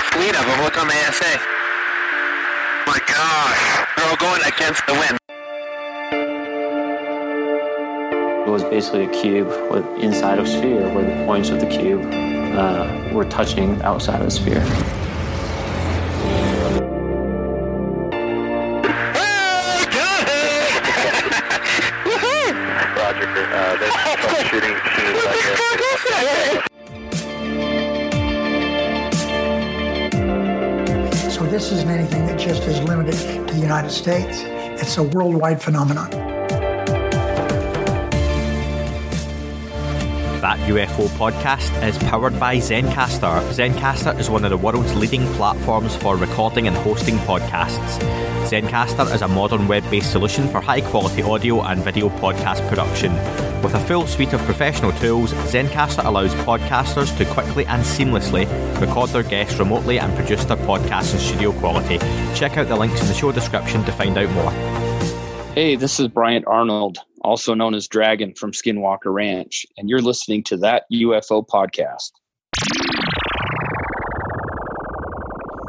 whole fleet of them. Look on the ASA. My gosh. They're all going against the wind. It was basically a cube with inside of sphere, where the points of the cube were touching outside of the sphere. So this isn't anything that just is limited to the United States. It's a worldwide phenomenon. That UFO Podcast is powered by Zencastr. Zencastr is one of the world's leading platforms for recording and hosting podcasts. Zencastr is a modern web-based solution for high-quality audio and video podcast production. With a full suite of professional tools, Zencastr allows podcasters to quickly and seamlessly record their guests remotely and produce their podcasts in studio quality. Check out the links in the show description to find out more. Hey, this is Bryant Arnold, also known as Dragon from Skinwalker Ranch, and you're listening to That UFO Podcast.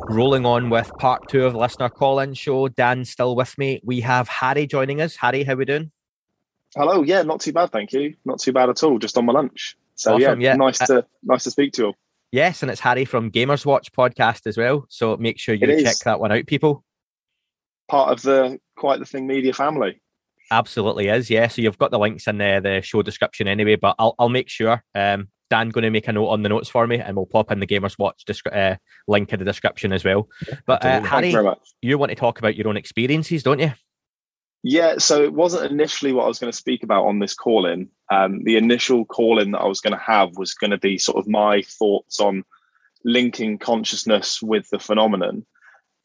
Rolling on with part two of the listener call-in show. Dan's still with me. We have Harry joining us. Harry, how are we doing? Hello. Yeah, not too bad, thank you. Not too bad at all. Just on my lunch. So awesome, yeah. Nice to speak to you all. Yes, and it's Harry from Gamers Watch podcast as well. So make sure you check that one out, people. Part of the Quite the Thing media family. Absolutely is, yeah. So you've got the links in the show description anyway, but I'll make sure. Dan's going to make a note on the notes for me, and we'll pop in the Gamers Watch link in the description as well. But Harry, you want to talk about your own experiences, don't you? Yeah, so it wasn't initially what I was going to speak about on this call-in. The initial call-in that I was going to have was going to be sort of my thoughts on linking consciousness with the phenomenon.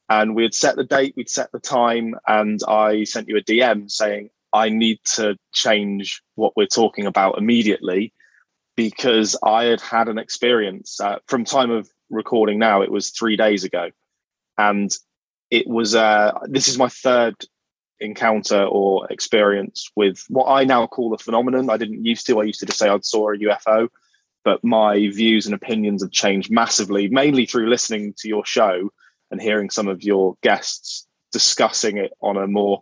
And we had set the date, we'd set the time, and I sent you a DM saying, I need to change what we're talking about immediately, because I had had an experience from time of recording now. It was 3 days ago, and it was this is my third encounter or experience with what I now call a phenomenon. I didn't used to. I used to just say I saw a UFO, but my views and opinions have changed massively, mainly through listening to your show and hearing some of your guests discussing it on a more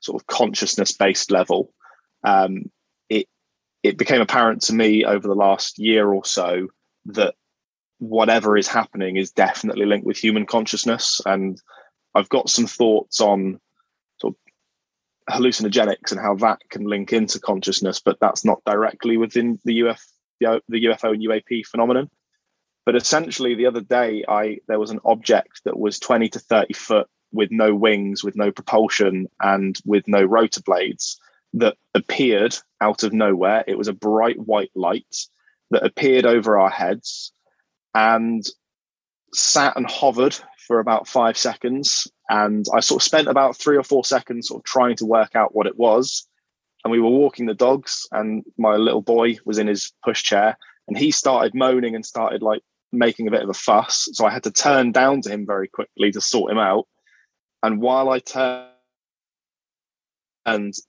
sort of consciousness-based level. It became apparent to me over the last year or so that whatever is happening is definitely linked with human consciousness. And I've got some thoughts on sort of hallucinogenics and how that can link into consciousness, but that's not directly within the UFO and UAP phenomenon. But essentially, the other day, there was an object that was 20 to 30 foot with no wings, with no propulsion, and with no rotor blades, that appeared out of nowhere. It was a bright white light that appeared over our heads and sat and hovered for about 5 seconds. And I sort of spent about 3 or 4 seconds sort of trying to work out what it was. And we were walking the dogs, and my little boy was in his pushchair, and he started moaning and started like making a bit of a fuss. So I had to turn down to him very quickly to sort him out. And while I turned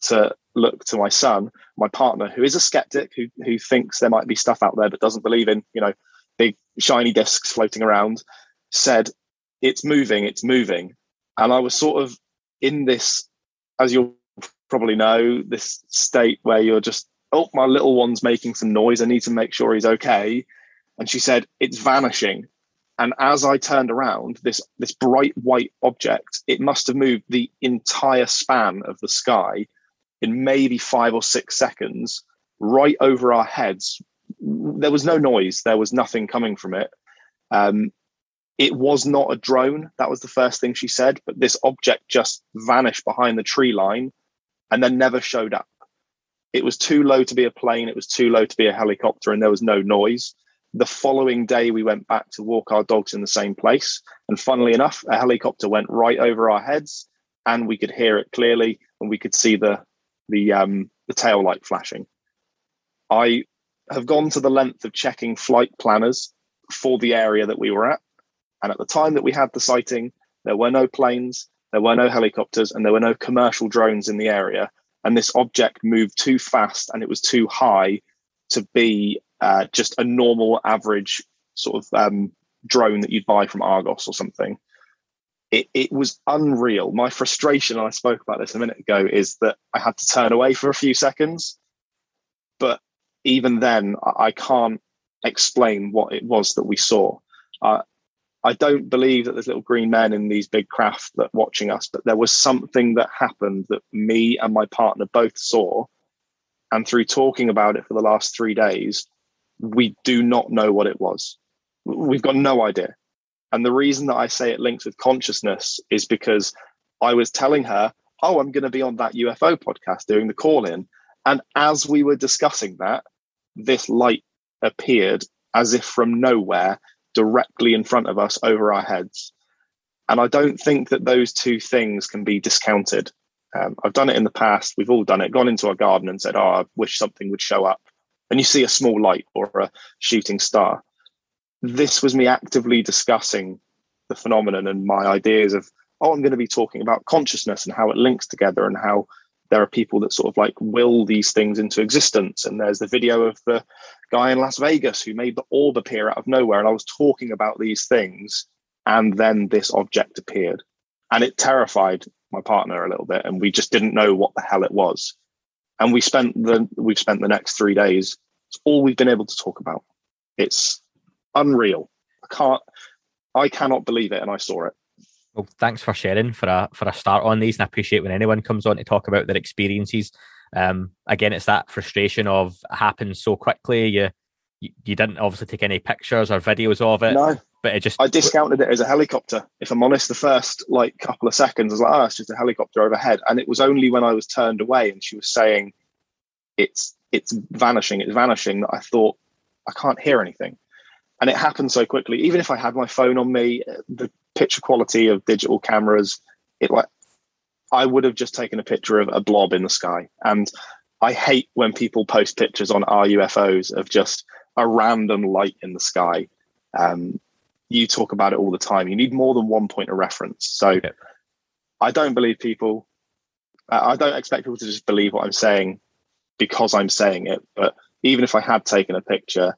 to look to my son, my partner, who is a skeptic, who thinks there might be stuff out there but doesn't believe in, big shiny discs floating around, said, it's moving. And I was sort of in this, as you'll probably know, this state where you're just, oh, my little one's making some noise, I need to make sure he's okay. And she said, it's vanishing. And as I turned around, this bright white object, it must have moved the entire span of the sky in maybe 5 or 6 seconds, right over our heads. There was no noise. There was nothing coming from it. It was not a drone. That was the first thing she said. But this object just vanished behind the tree line and then never showed up. It was too low to be a plane. It was too low to be a helicopter, and there was no noise. The following day, we went back to walk our dogs in the same place. And funnily enough, a helicopter went right over our heads, and we could hear it clearly, and we could see the tail light flashing. I have gone to the length of checking flight planners for the area that we were at. And at the time that we had the sighting, there were no planes, there were no helicopters, and there were no commercial drones in the area. And this object moved too fast, and it was too high to be just a normal average sort of drone that you'd buy from Argos or something. It was unreal. My frustration, and I spoke about this a minute ago, is that I had to turn away for a few seconds. But even then, I can't explain what it was that we saw. I don't believe that there's little green men in these big craft that watching us, but there was something that happened that me and my partner both saw. And through talking about it for the last 3 days, we do not know what it was. We've got no idea. And the reason that I say it links with consciousness is because I was telling her, oh, I'm going to be on That UFO Podcast doing the call-in. And as we were discussing that, this light appeared as if from nowhere, directly in front of us over our heads. And I don't think that those two things can be discounted. I've done it in the past. We've all done it, gone into our garden and said, oh, I wish something would show up. And you see a small light or a shooting star. This was me actively discussing the phenomenon and my ideas of, oh, I'm going to be talking about consciousness and how it links together and how there are people that sort of like will these things into existence. And there's the video of the guy in Las Vegas who made the orb appear out of nowhere. And I was talking about these things. And then this object appeared and it terrified my partner a little bit. And we just didn't know what the hell it was. And we've spent the next 3 days. It's all we've been able to talk about. It's unreal. I cannot believe it, and I saw it. Well, thanks for sharing for a start on these, and I appreciate when anyone comes on to talk about their experiences. Again, it's that frustration of it happens so quickly. You didn't obviously take any pictures or videos of it. No, but I discounted it as a helicopter. If I'm honest, the first like couple of seconds I was like, oh, it's just a helicopter overhead. And it was only when I was turned away and she was saying it's vanishing that I thought, I can't hear anything. And it happened so quickly. Even if I had my phone on me, the picture quality of digital cameras, I would have just taken a picture of a blob in the sky. And I hate when people post pictures on our UFOs of just a random light in the sky. You talk about it all the time. You need more than one point of reference. So yeah. I don't believe people. I don't expect people to just believe what I'm saying because I'm saying it. But even if I had taken a picture,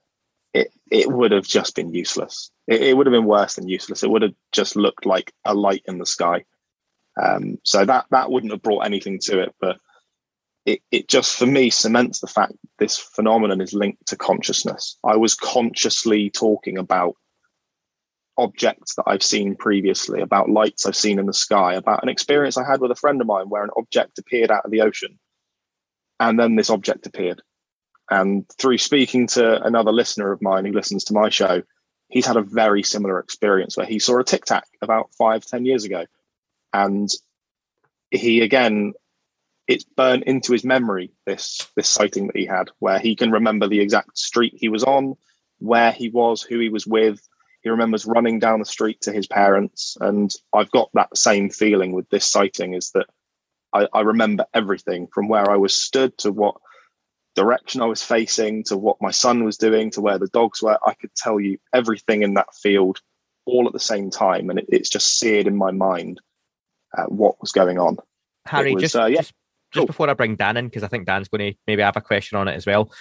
it would have just been useless. It would have been worse than useless. It would have just looked like a light in the sky. So that wouldn't have brought anything to it. But it just, for me, cements the fact this phenomenon is linked to consciousness. I was consciously talking about objects that I've seen previously, about lights I've seen in the sky, about an experience I had with a friend of mine where an object appeared out of the ocean. And then this object appeared. And through speaking to another listener of mine who listens to my show, he's had a very similar experience where he saw a Tic Tac about 5-10 years ago. And he, again, it's burnt into his memory, this sighting that he had, where he can remember the exact street he was on, where he was, who he was with. He remembers running down the street to his parents. And I've got that same feeling with this sighting, is that I remember everything from where I was stood to what direction I was facing, to what my son was doing, to where the dogs were. I could tell you everything in that field all at the same time. And it's just seared in my mind what was going on. Harry, just before I bring Dan in, because I think Dan's going to maybe have a question on it as well.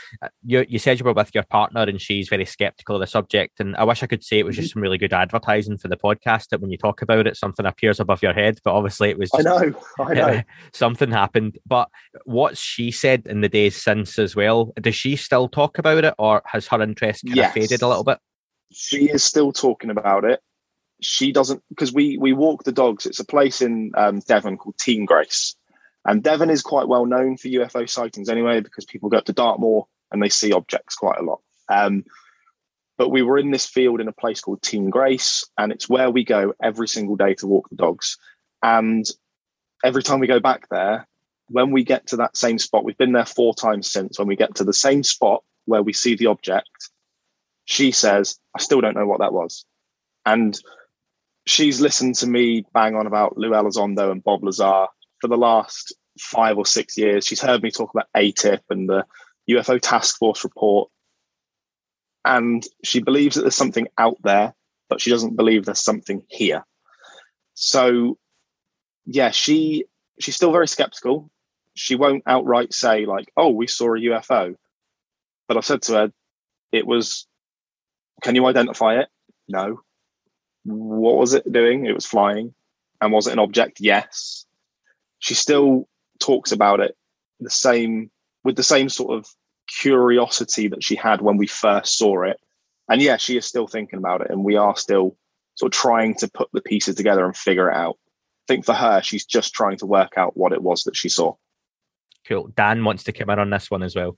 You said you were with your partner and she's very sceptical of the subject. And I wish I could say it was just some really good advertising for the podcast, that when you talk about it, something appears above your head. But obviously it was just, I know. Something happened. But what's she said in the days since as well? Does she still talk about it, or has her interest kind of faded a little bit? She is still talking about it. She doesn't, because we walk the dogs. It's a place in Devon called Team Grace. And Devon is quite well known for UFO sightings anyway, because people go up to Dartmoor and they see objects quite a lot. But we were in this field in a place called Team Grace, and it's where we go every single day to walk the dogs. And every time we go back there, when we get to that same spot, we've been there 4 times since, when we get to the same spot where we see the object, she says, I still don't know what that was. And she's listened to me bang on about Lou Elizondo and Bob Lazar for the last 5 or 6 years. She's heard me talk about ATIP and the UFO task force report. And she believes that there's something out there, but she doesn't believe there's something here. So yeah, she's still very skeptical. She won't outright say like, oh, we saw a UFO. But I've said to her, can you identify it? No. what was it doing? It was flying. And was it an object? Yes. She still talks about it the same, with the same sort of curiosity that she had when we first saw it. And yeah, she is still thinking about it, and we are still sort of trying to put the pieces together and figure it out. I think for her, she's just trying to work out what it was that she saw. Cool. Dan wants to come out on this one as well.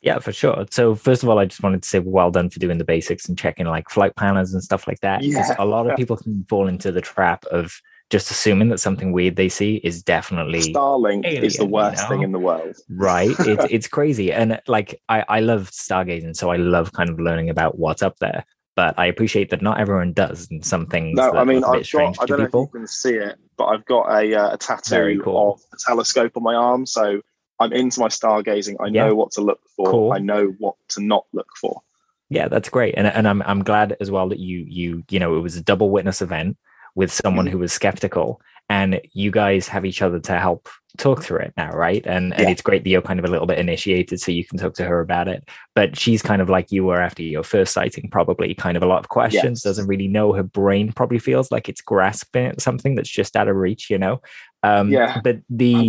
Yeah, for sure. So first of all, I just wanted to say well done for doing the basics and checking like flight planners and stuff like that. Because a lot of people can fall into the trap of just assuming that something weird they see is definitely Starlink alien, is the worst thing in the world. Right. It's crazy. And like, I love stargazing, so I love kind of learning about what's up there. But I appreciate that not everyone does, and some things I don't know if you can see it, but I've got a tattoo of a telescope on my arm. So I'm into my stargazing. I know what to look for. Cool. I know what to not look for. Yeah, that's great. And I'm glad as well that you know, it was a double witness event with someone who was skeptical, and you guys have each other to help talk through it now, right? And it's great that you're kind of a little bit initiated, so you can talk to her about it. But she's kind of like you were after your first sighting, probably kind of a lot of questions, doesn't really know. Her brain probably feels like it's grasping at something that's just out of reach, you know? But the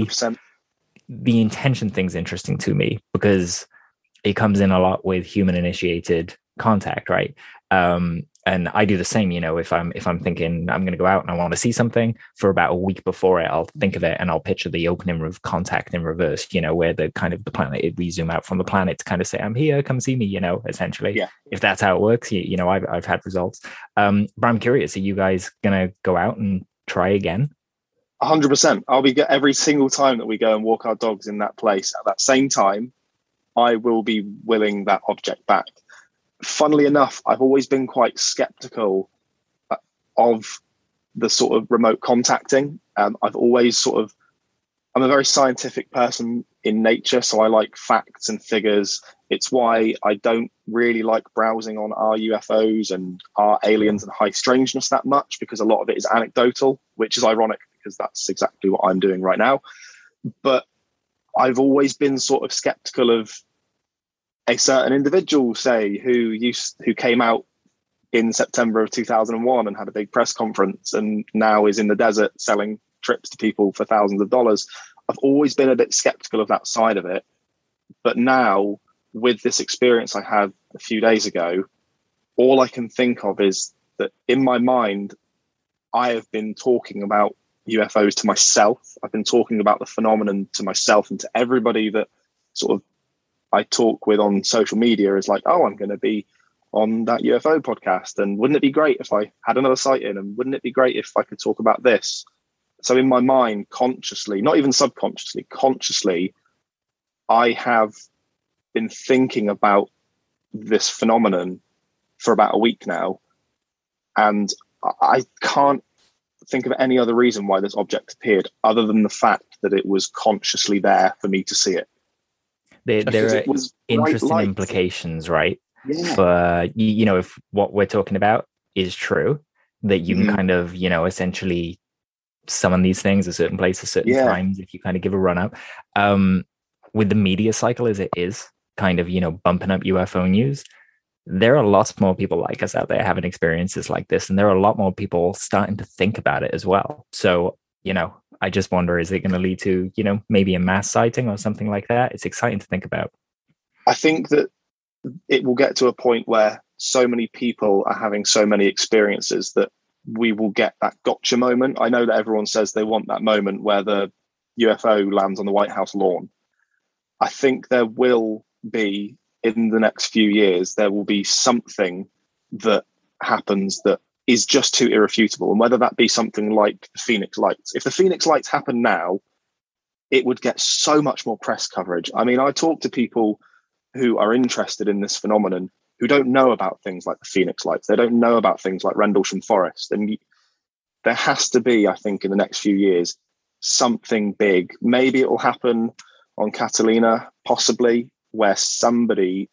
intention thing's interesting to me, because it comes in a lot with human-initiated contact, right? And I do the same, you know, if I'm thinking I'm going to go out and I want to see something, for about a week before it, I'll think of it and I'll picture the opening of contact in reverse, you know, where the kind of the planet, we zoom out from the planet to kind of say, I'm here, come see me, you know, essentially. Yeah. If that's how it works, you know, I've had results. But I'm curious, are you guys going to go out and try again? 100%. I'll be every single time that we go and walk our dogs in that place at that same time, I will be willing that object back. Funnily enough, I've always been quite skeptical of the sort of remote contacting. I've always I'm a very scientific person in nature, so I like facts and figures. It's why I don't really like browsing on our UFOs and our aliens and high strangeness that much, because a lot of it is anecdotal, which is ironic because that's exactly what I'm doing right now. But I've always been sort of skeptical of a certain individual, say, who came out in September of 2001 and had a big press conference and now is in the desert selling trips to people for thousands of dollars. I've always been a bit skeptical of that side of it. But now, with this experience I had a few days ago, all I can think of is that in my mind, I have been talking about UFOs to myself. I've been talking about the phenomenon to myself and to everybody that sort of I talk with on social media, is like, oh, I'm going to be on that UFO podcast, and wouldn't it be great if I had another sighting, and wouldn't it be great if I could talk about this? So in my mind, consciously, not even subconsciously, consciously, I have been thinking about this phenomenon for about a week now, and I can't think of any other reason why this object appeared other than the fact that it was consciously there for me to see it. There are interesting implications, right? Yeah. For, you know, if what we're talking about is true, that you can kind of, you know, essentially summon these things a certain place at certain times if you kind of give a run up. With the media cycle as it is, kind of, you know, bumping up UFO news, there are lots more people like us out there having experiences like this, and there are a lot more people starting to think about it as well. So, you know, I just wonder, is it going to lead to, you know, maybe a mass sighting or something like that? It's exciting to think about. I think that it will get to a point where so many people are having so many experiences that we will get that gotcha moment. I know that everyone says they want that moment where the UFO lands on the White House lawn. I think there will be, in the next few years, there will be something that happens that is just too irrefutable. And whether that be something like the Phoenix Lights, if the Phoenix Lights happen now, it would get so much more press coverage. I mean, I talk to people who are interested in this phenomenon who don't know about things like the Phoenix Lights. They don't know about things like Rendlesham Forest. And there has to be, I think, in the next few years, something big. Maybe it will happen on Catalina, possibly, where somebody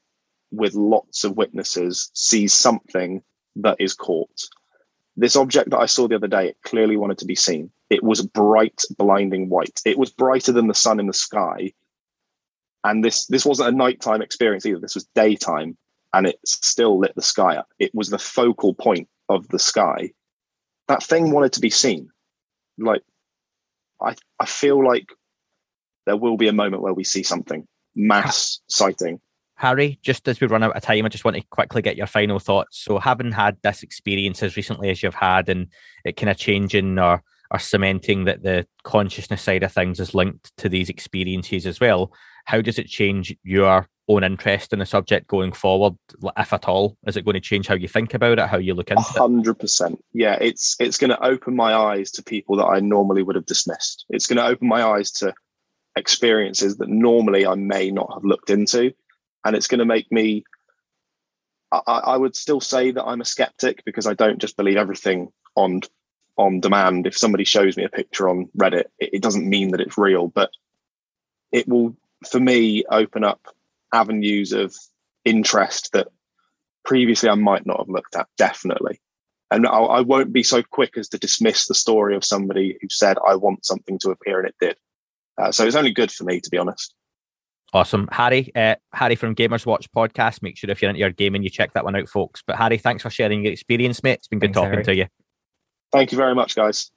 with lots of witnesses sees something that is caught. This object that I saw the other day, it clearly wanted to be seen. It was bright, blinding white. It was brighter than the sun in the sky. And this wasn't a nighttime experience either. This was daytime, and it still lit the sky up. It was the focal point of the sky. that thing wanted to be seen. Like, I feel like there will be a moment where we see something mass sighting. Harry, just as we run out of time, I just want to quickly get your final thoughts. So having had this experience as recently as you've had, and it kind of changing or cementing that the consciousness side of things is linked to these experiences as well, how does it change your own interest in the subject going forward, if at all? Is it going to change how you think about it, how you look into it? 100%. Yeah, it's going to open my eyes to people that I normally would have dismissed. It's going to open my eyes to experiences that normally I may not have looked into. And it's going to make me, I would still say that I'm a skeptic, because I don't just believe everything on demand. If somebody shows me a picture on Reddit, it doesn't mean that it's real, but it will, for me, open up avenues of interest that previously I might not have looked at, definitely. And I won't be so quick as to dismiss the story of somebody who said, I want something to appear, and it did. So it's only good for me, to be honest. Awesome. Harry from Gamers Watch podcast. Make sure if you're into your gaming, you check that one out, folks. But Harry, thanks for sharing your experience, mate. It's been good talking to you. Thank you very much, guys.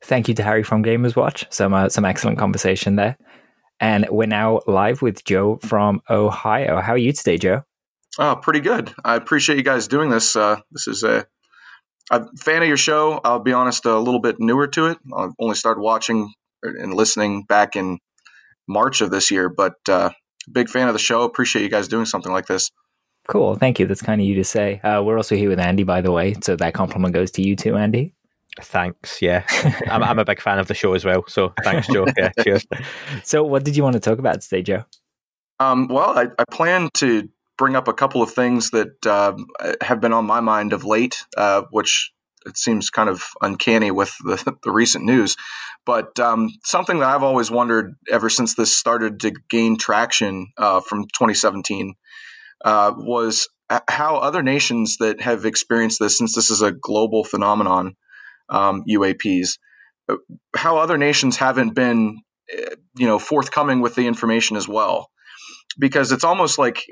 Thank you to Harry from Gamers Watch. Some excellent conversation there. And we're now live with Joe from Ohio. How are you today, Joe? Oh, pretty good. I appreciate you guys doing this. This is I'm a fan of your show. I'll be honest, a little bit newer to it. I've only started watching and listening back in March of this year, but big fan of the show. Appreciate you guys doing something like this. Cool. Thank you. That's kind of you to say. We're also here with Andy, by the way. So that compliment goes to you too, Andy. Thanks. Yeah. I'm a big fan of the show as well. So thanks, Joe. Yeah, cheers. So what did you want to talk about today, Joe? Well, I plan to bring up a couple of things that have been on my mind of late, which it seems kind of uncanny with the recent news. But something that I've always wondered ever since this started to gain traction from 2017 was how other nations that have experienced this, since this is a global phenomenon, UAPs, how other nations haven't been, forthcoming with the information as well, because it's almost like,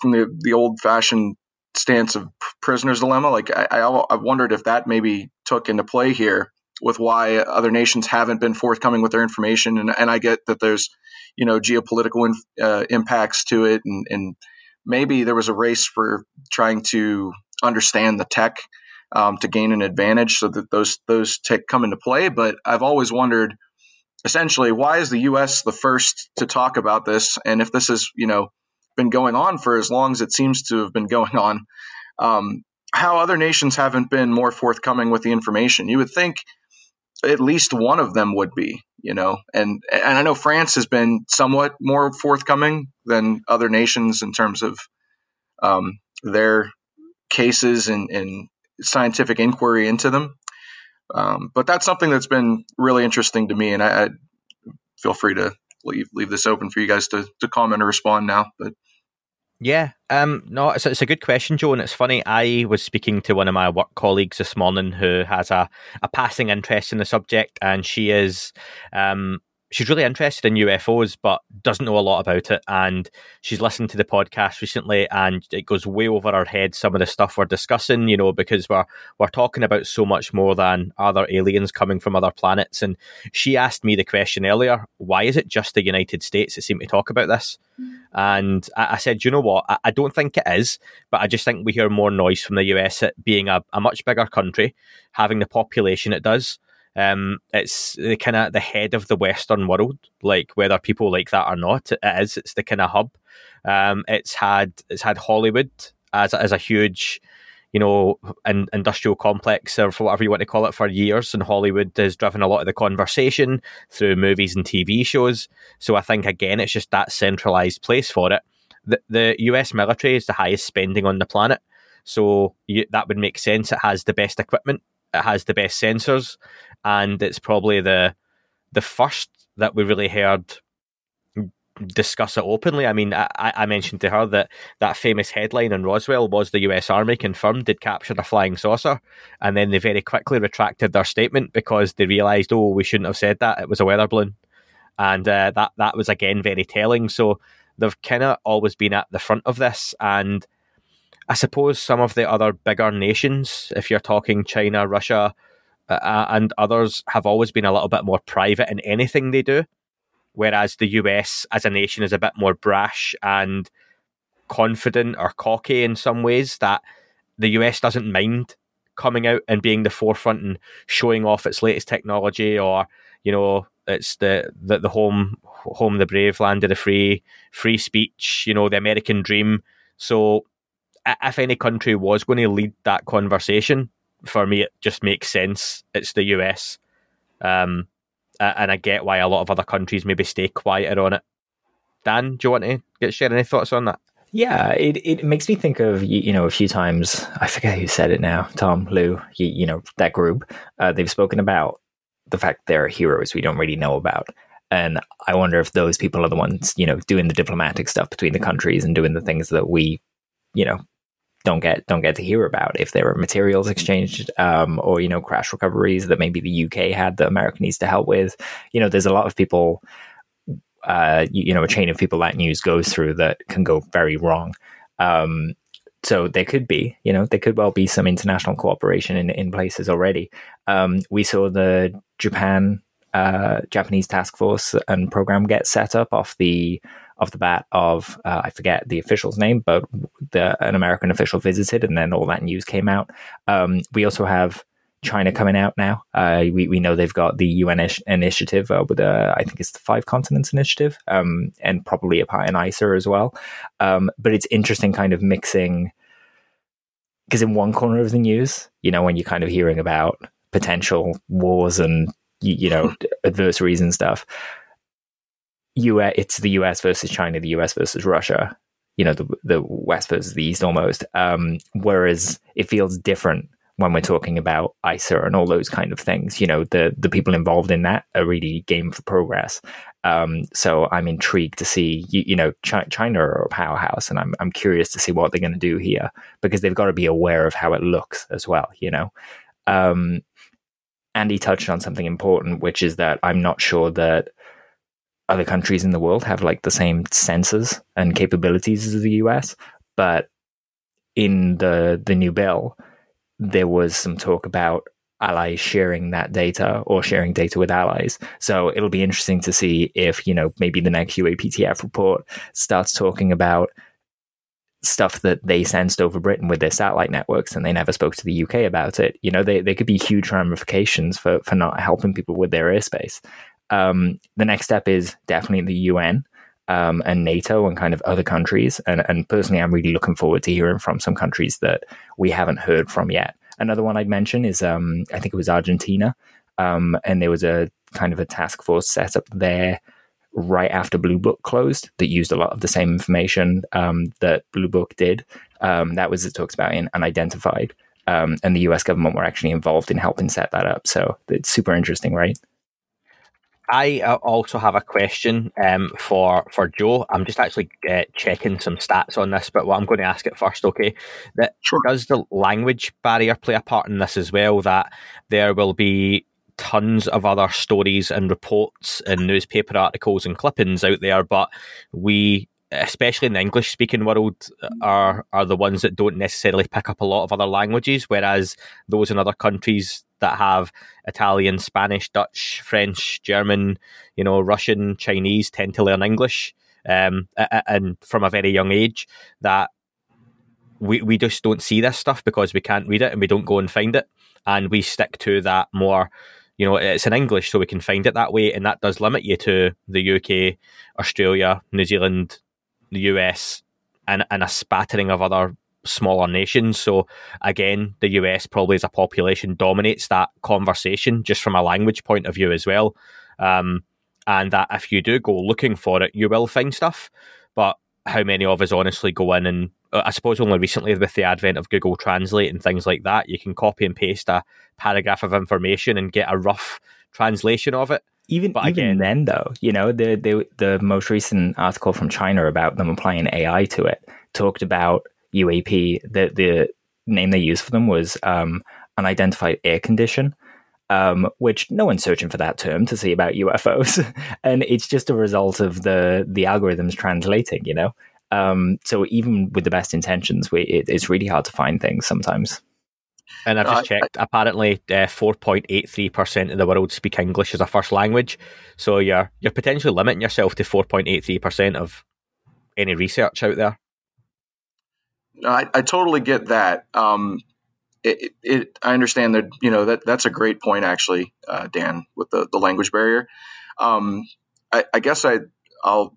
from the old fashioned stance of prisoner's dilemma. Like I've wondered if that maybe took into play here with why other nations haven't been forthcoming with their information. And I get that there's, geopolitical impacts to it. And maybe there was a race for trying to understand the tech, to gain an advantage, so that those tech come into play. But I've always wondered, essentially, why is the U.S. the first to talk about this? And if this has been going on for as long as it seems to have been going on, how other nations haven't been more forthcoming with the information? You would think at least one of them would be, And I know France has been somewhat more forthcoming than other nations in terms of their cases and scientific inquiry into them. But that's something that's been really interesting to me. And I feel free to leave this open for you guys to comment or respond now. But yeah, no, it's a good question, Joe. And it's funny, I was speaking to one of my work colleagues this morning who has a passing interest in the subject, and she is, she's really interested in UFOs, but doesn't know a lot about it. And she's listened to the podcast recently, and it goes way over her head, some of the stuff we're discussing, because we're talking about so much more than are there aliens coming from other planets. And she asked me the question earlier, why is it just the United States that seem to talk about this? And I said, you know what? I don't think it is, but I just think we hear more noise from the US, it being a much bigger country, having the population it does. It's the kind of the head of the Western world, like whether people like that or not, it's the kind of hub. It's had Hollywood as a huge, industrial complex, or whatever you want to call it, for years. And Hollywood has driven a lot of the conversation through movies and TV shows. So I think, again, it's just that centralized place for it. The US military is the highest spending on the planet. So that would make sense. It has the best equipment. It has the best sensors, and it's probably the first that we really heard discuss it openly. I mean, I mentioned to her that famous headline in Roswell was the US Army confirmed they'd captured a flying saucer, and then they very quickly retracted their statement because they realised, oh, we shouldn't have said that, it was a weather balloon. And that was, again, very telling. So they've kind of always been at the front of this, and I suppose some of the other bigger nations, if you're talking China, Russia, and others, have always been a little bit more private in anything they do, whereas the US as a nation is a bit more brash and confident or cocky in some ways, that the US doesn't mind coming out and being the forefront and showing off its latest technology, or, you know, it's the home the brave, land of the free, free speech, you know, the American dream. So if any country was going to lead that conversation, for me, it just makes sense. It's the US. And I get why a lot of other countries maybe stay quieter on it. Dan, do you want to share any thoughts on that? Yeah, it makes me think of, you know, a few times, I forget who said it now, Tom, Lou, you know, that group, they've spoken about the fact there are heroes we don't really know about. And I wonder if those people are the ones, you know, doing the diplomatic stuff between the countries and doing the things that we, you know, don't get to hear about. If there were materials exchanged, or, you know, crash recoveries that maybe the UK had that America needs to help with, you know, there's a lot of people, you know, a chain of people that news goes through that can go very wrong. So there could be, you know, there could well be some international cooperation in places already. We saw the Japanese task force and program get set up off the bat of, I forget the official's name, but an American official visited, and then all that news came out. We also have China coming out now. We know they've got the UN initiative with, I think it's the Five Continents Initiative, and probably an ISA as well. But it's interesting kind of mixing, because in one corner of the news, you know, when you're kind of hearing about potential wars and, you know, adversaries and stuff, it's the US versus China, the US versus Russia, you know, the West versus the East almost. Whereas it feels different when we're talking about ISA and all those kind of things. You know, the people involved in that are really game for progress. So I'm intrigued to see, you know, China are a powerhouse, and I'm curious to see what they're going to do here, because they've got to be aware of how it looks as well, you know. Andy touched on something important, which is that I'm not sure that other countries in the world have like the same senses and capabilities as the US, but in the new bill, there was some talk about allies sharing that data, or sharing data with allies. So it'll be interesting to see if, you know, maybe the next UAPTF report starts talking about stuff that they sensed over Britain with their satellite networks, and they never spoke to the UK about it. You know, they could be huge ramifications for not helping people with their airspace. The next step is definitely the UN and NATO and kind of other countries. And personally, I'm really looking forward to hearing from some countries that we haven't heard from yet. Another one I'd mention is, I think it was Argentina. And there was a kind of a task force set up there right after Blue Book closed that used a lot of the same information that Blue Book did. That was, it talks about in unidentified. And the US government were actually involved in helping set that up. So it's super interesting, right? I also have a question for Joe. I'm just actually checking some stats on this, but what I'm going to ask it first, okay? Sure. Does the language barrier play a part in this as well, that there will be tons of other stories and reports and newspaper articles and clippings out there, but we, especially in the English-speaking world, are the ones that don't necessarily pick up a lot of other languages, whereas those in other countries that have Italian, Spanish, Dutch, French, German, you know, Russian, Chinese tend to learn English, and from a very young age, that we just don't see this stuff because we can't read it and we don't go and find it. And we stick to that more, you know, it's in English, so we can find it that way. And that does limit you to the UK, Australia, New Zealand, the US, and a spattering of other smaller nations. So again, the US probably as a population dominates that conversation just from a language point of view as well, and that if you do go looking for it, you will find stuff. But how many of us honestly go in and, I suppose only recently with the advent of Google Translate and things like that, you can copy and paste a paragraph of information and get a rough translation of it. Even then, though, you know, the most recent article from China about them applying AI to it talked about UAP, the name they used for them was unidentified air condition, which no one's searching for that term to see about UFOs. And it's just a result of the algorithms translating, you know. So even with the best intentions, it's really hard to find things sometimes. And I've just checked, apparently 4.83% of the world speak English as a first language. So you're potentially limiting yourself to 4.83% of any research out there. I totally get that. I understand that, you know, that's a great point, actually, Dan, with the language barrier. I guess I'll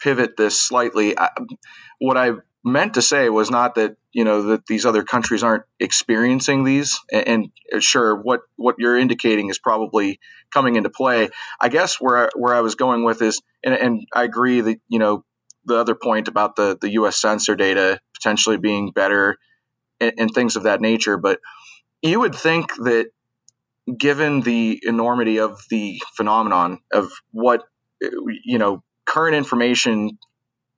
pivot this slightly. What I meant to say was not that, you know, that these other countries aren't experiencing these. And sure, what you're indicating is probably coming into play. I guess where I was going with is, and I agree that, you know, the other point about the U.S. sensor data potentially being better and things of that nature. But you would think that given the enormity of the phenomenon of what, you know, current information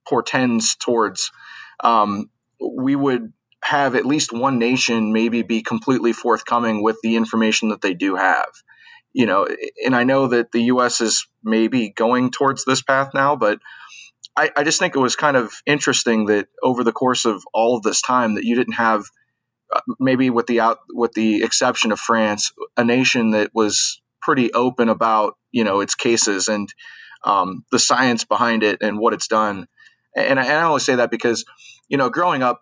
portends towards, we would have at least one nation maybe be completely forthcoming with the information that they do have. You know, and I know that the U.S. is maybe going towards this path now, but I just think it was kind of interesting that over the course of all of this time that you didn't have, maybe with the exception of France, a nation that was pretty open about, you know, its cases and the science behind it and what it's done. And I only say that because, you know, growing up,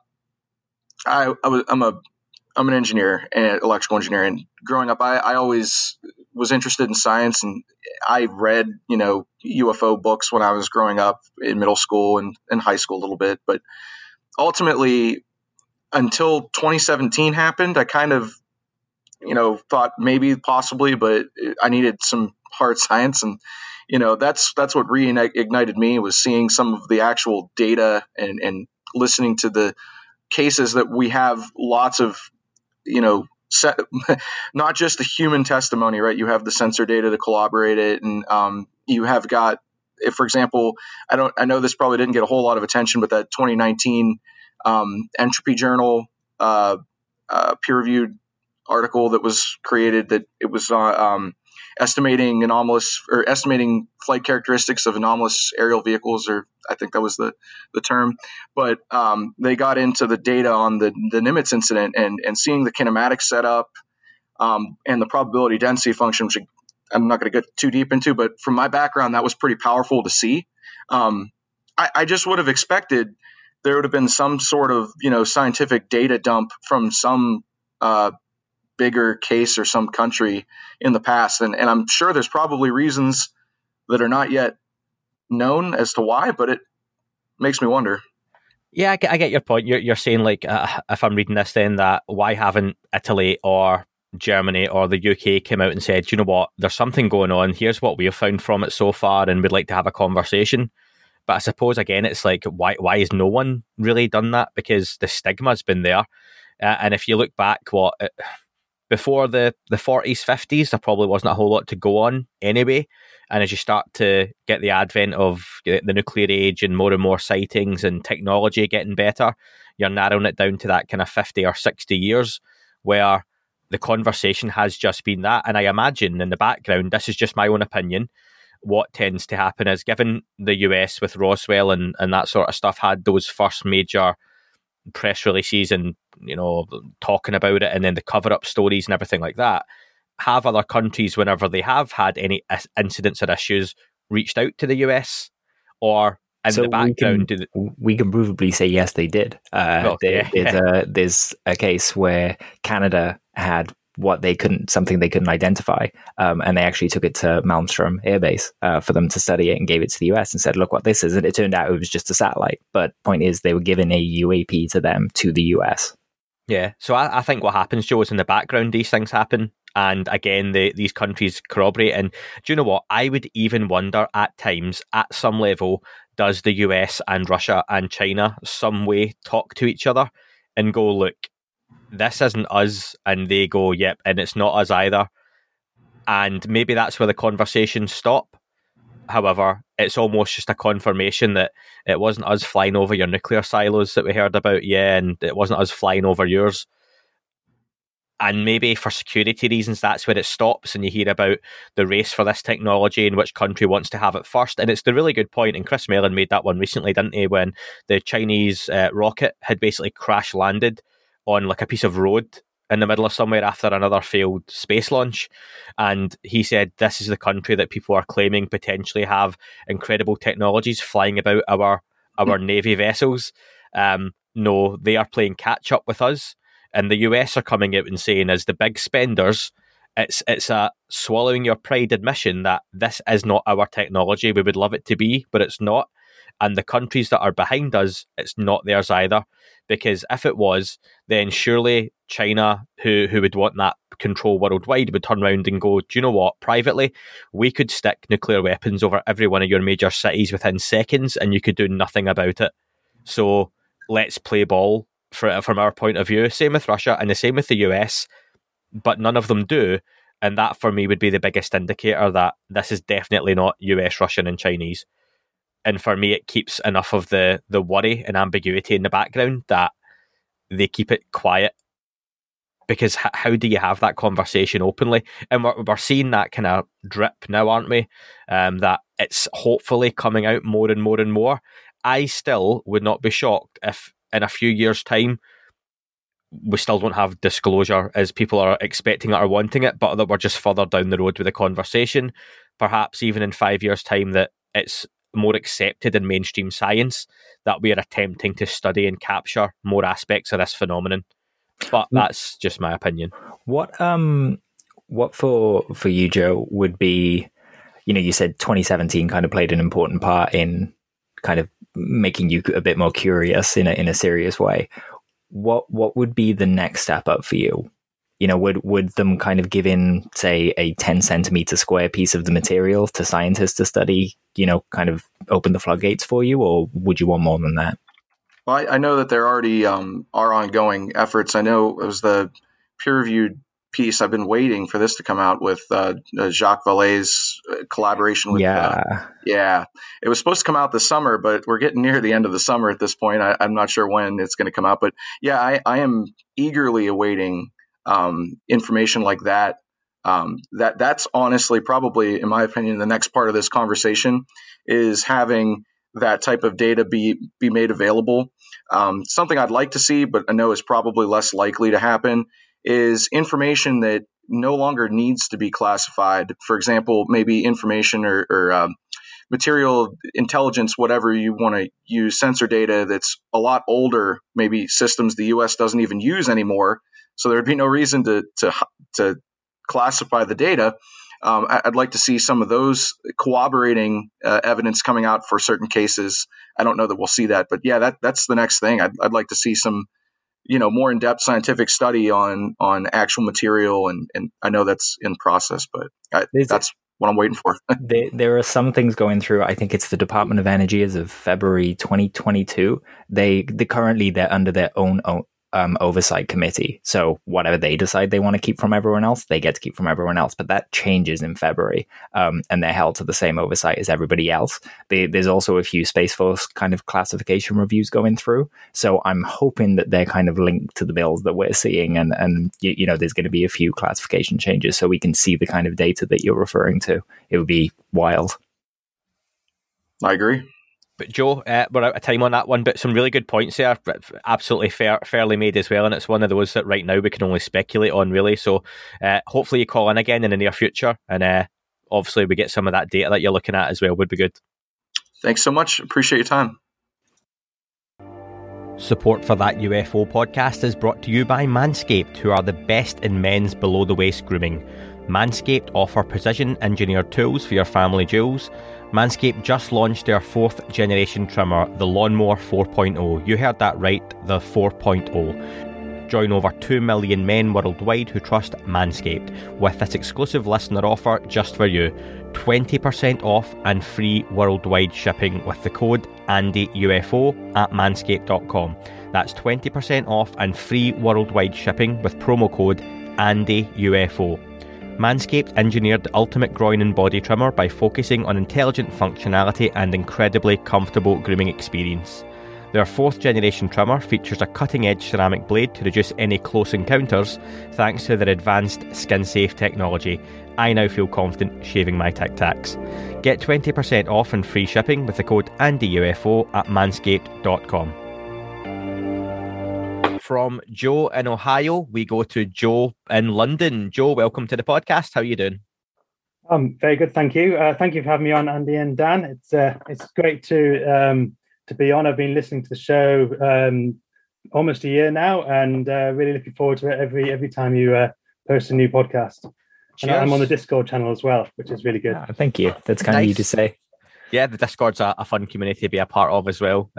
I'm an engineer, an electrical engineer, and growing up, I always was interested in science, and I read, you know, UFO books when I was growing up in middle school and in high school a little bit. But ultimately, until 2017 happened, I kind of, you know, thought maybe possibly, but I needed some hard science. And, you know, that's what reignited me, was seeing some of the actual data and listening to the cases that we have lots of, you know, not just the human testimony, right? You have the sensor data to corroborate it. And you have got, if, for example, I know this probably didn't get a whole lot of attention, but that 2019 Entropy Journal peer-reviewed article that was created, that it was estimating estimating flight characteristics of anomalous aerial vehicles, or I think that was the term. But they got into the data on the Nimitz incident and seeing the kinematic setup and the probability density function, which I'm not going to get too deep into, but from my background, that was pretty powerful to see. I just would have expected there would have been some sort of, you know, scientific data dump from some bigger case or some country in the past. And I'm sure there's probably reasons that are not yet known as to why, but it makes me wonder. Yeah, I get your point. You're saying, like, if I'm reading this then, that why haven't Italy or Germany or the UK came out and said, you know what, there's something going on, here's what we have found from it so far, and we'd like to have a conversation. But I suppose, again, it's like, why has no one really done that? Because the stigma's been there. And if you look back, before the 40s, 50s, there probably wasn't a whole lot to go on anyway. And as you start to get the advent of the nuclear age and more sightings and technology getting better, you're narrowing it down to that kind of 50 or 60 years where the conversation has just been that. And I imagine in the background, this is just my own opinion, what tends to happen is, given the US with Roswell and that sort of stuff had those first major press releases and, you know, talking about it, and then the cover-up stories and everything like that, have other countries, whenever they have had any incidents or issues, reached out to the US? Or in so the background, we can provably say yes, they did. There's a case where Canada had something they couldn't identify, and they actually took it to Malmstrom Air Base for them to study it, and gave it to the US and said, look what this is. And it turned out it was just a satellite, but point is they were giving a UAP to them, to the US. Yeah, so I think what happens, Joe, is in the background these things happen, and again these countries corroborate. And do you know what, I would even wonder at times, at some level, does the US and Russia and China some way talk to each other and go, look, this isn't us, and they go, yep, and it's not us either. And maybe that's where the conversations stop. However, it's almost just a confirmation that it wasn't us flying over your nuclear silos that we heard about, yeah, and it wasn't us flying over yours. And maybe for security reasons, that's where it stops, and you hear about the race for this technology and which country wants to have it first. And it's the really good point, and Chris Mellon made that one recently, didn't he, when the Chinese rocket had basically crash landed on like a piece of road in the middle of somewhere after another failed space launch. And he said, this is the country that people are claiming potentially have incredible technologies flying about our Navy vessels. No, they are playing catch up with us. And the US are coming out and saying, as the big spenders, it's a swallowing your pride admission that this is not our technology. We would love it to be, but it's not. And the countries that are behind us, it's not theirs either. Because if it was, then surely China, who would want that control worldwide, would turn around and go, do you know what, privately, we could stick nuclear weapons over every one of your major cities within seconds, and you could do nothing about it. So let's play ball. From our point of view, same with Russia and the same with the US, but none of them do. And that for me would be the biggest indicator that this is definitely not US, Russian and Chinese. And for me, it keeps enough of the worry and ambiguity in the background that they keep it quiet, because how do you have that conversation openly? And we're seeing that kind of drip now, aren't we? That it's hopefully coming out more and more and more. I still would not be shocked if in a few years' time, we still don't have disclosure as people are expecting it or wanting it, but that we're just further down the road with the conversation. Perhaps even in 5 years' time that it's more accepted in mainstream science that we are attempting to study and capture more aspects of this phenomenon. But that's just my opinion. What for you, Joe, would be, you know, you said 2017 kind of played an important part in kind of making you a bit more curious in a serious way. What would be the next step up for you? You know, would them kind of give in, say, a 10 centimeter square piece of the material to scientists to study, you know, kind of open the floodgates for you, or would you want more than that? Well, I know that there already are ongoing efforts. I know it was the peer-reviewed piece. I've been waiting for this to come out with Jacques Vallée's collaboration with it was supposed to come out this summer, but we're getting near the end of the summer at this point. I'm not sure when it's going to come out, but I am eagerly awaiting information like that. That's honestly probably, in my opinion, the next part of this conversation is having that type of data be made available. Something I'd like to see, but I know is probably less likely to happen, is information that no longer needs to be classified. For example, maybe information or material intelligence, whatever you want to use, sensor data that's a lot older, maybe systems the U.S. doesn't even use anymore. So there'd be no reason to classify the data. I'd like to see some of those corroborating evidence coming out for certain cases. I don't know that we'll see that, but that's the next thing. I'd like to see some, you know, more in-depth scientific study on actual material. And I know that's in process, but that's what I'm waiting for. There are some things going through. I think it's the Department of Energy as of February 2022. They're currently under their own oversight committee. So whatever they decide they want to keep from everyone else, they get to keep from everyone else. But that changes in February, and they're held to the same oversight as everybody else. There's also a few Space Force kind of classification reviews going through. So I'm hoping that they're kind of linked to the bills that we're seeing, and you know, there's going to be a few classification changes so we can see the kind of data that you're referring to. It would be wild. I agree. But Joe, we're out of time on that one, but some really good points there, absolutely fairly made as well, and it's one of those that right now we can only speculate on, really. So hopefully you call in again in the near future, and obviously we get some of that data that you're looking at as well, would be good. Thanks so much, appreciate your time. Support for That UFO Podcast is brought to you by Manscaped, who are the best in men's below-the-waist grooming. Manscaped offer precision-engineered tools for your family jewels. Manscaped just launched their 4th-generation trimmer, the Lawnmower 4.0. You heard that right, the 4.0. Join over 2 million men worldwide who trust Manscaped with this exclusive listener offer just for you. 20% off and free worldwide shipping with the code ANDYUFO at manscaped.com. That's 20% off and free worldwide shipping with promo code ANDYUFO. Manscaped engineered the ultimate groin and body trimmer by focusing on intelligent functionality and incredibly comfortable grooming experience. Their fourth generation trimmer features a cutting-edge ceramic blade to reduce any close encounters thanks to their advanced skin-safe technology. I now feel confident shaving my Tic Tacs. Get 20% off and free shipping with the code ANDYUFO at manscaped.com. From Joe in Ohio, we go to Joe in London. Joe, welcome to the podcast. How are you doing? I'm very good, thank you. Thank you for having me on, Andy and Dan. It's great to be on. I've been listening to the show almost a year now, and really looking forward to it every time you post a new podcast. And I'm on the Discord channel as well, which is really good. Oh, thank you. That's kind of you to say. Yeah, the Discord's a fun community to be a part of as well.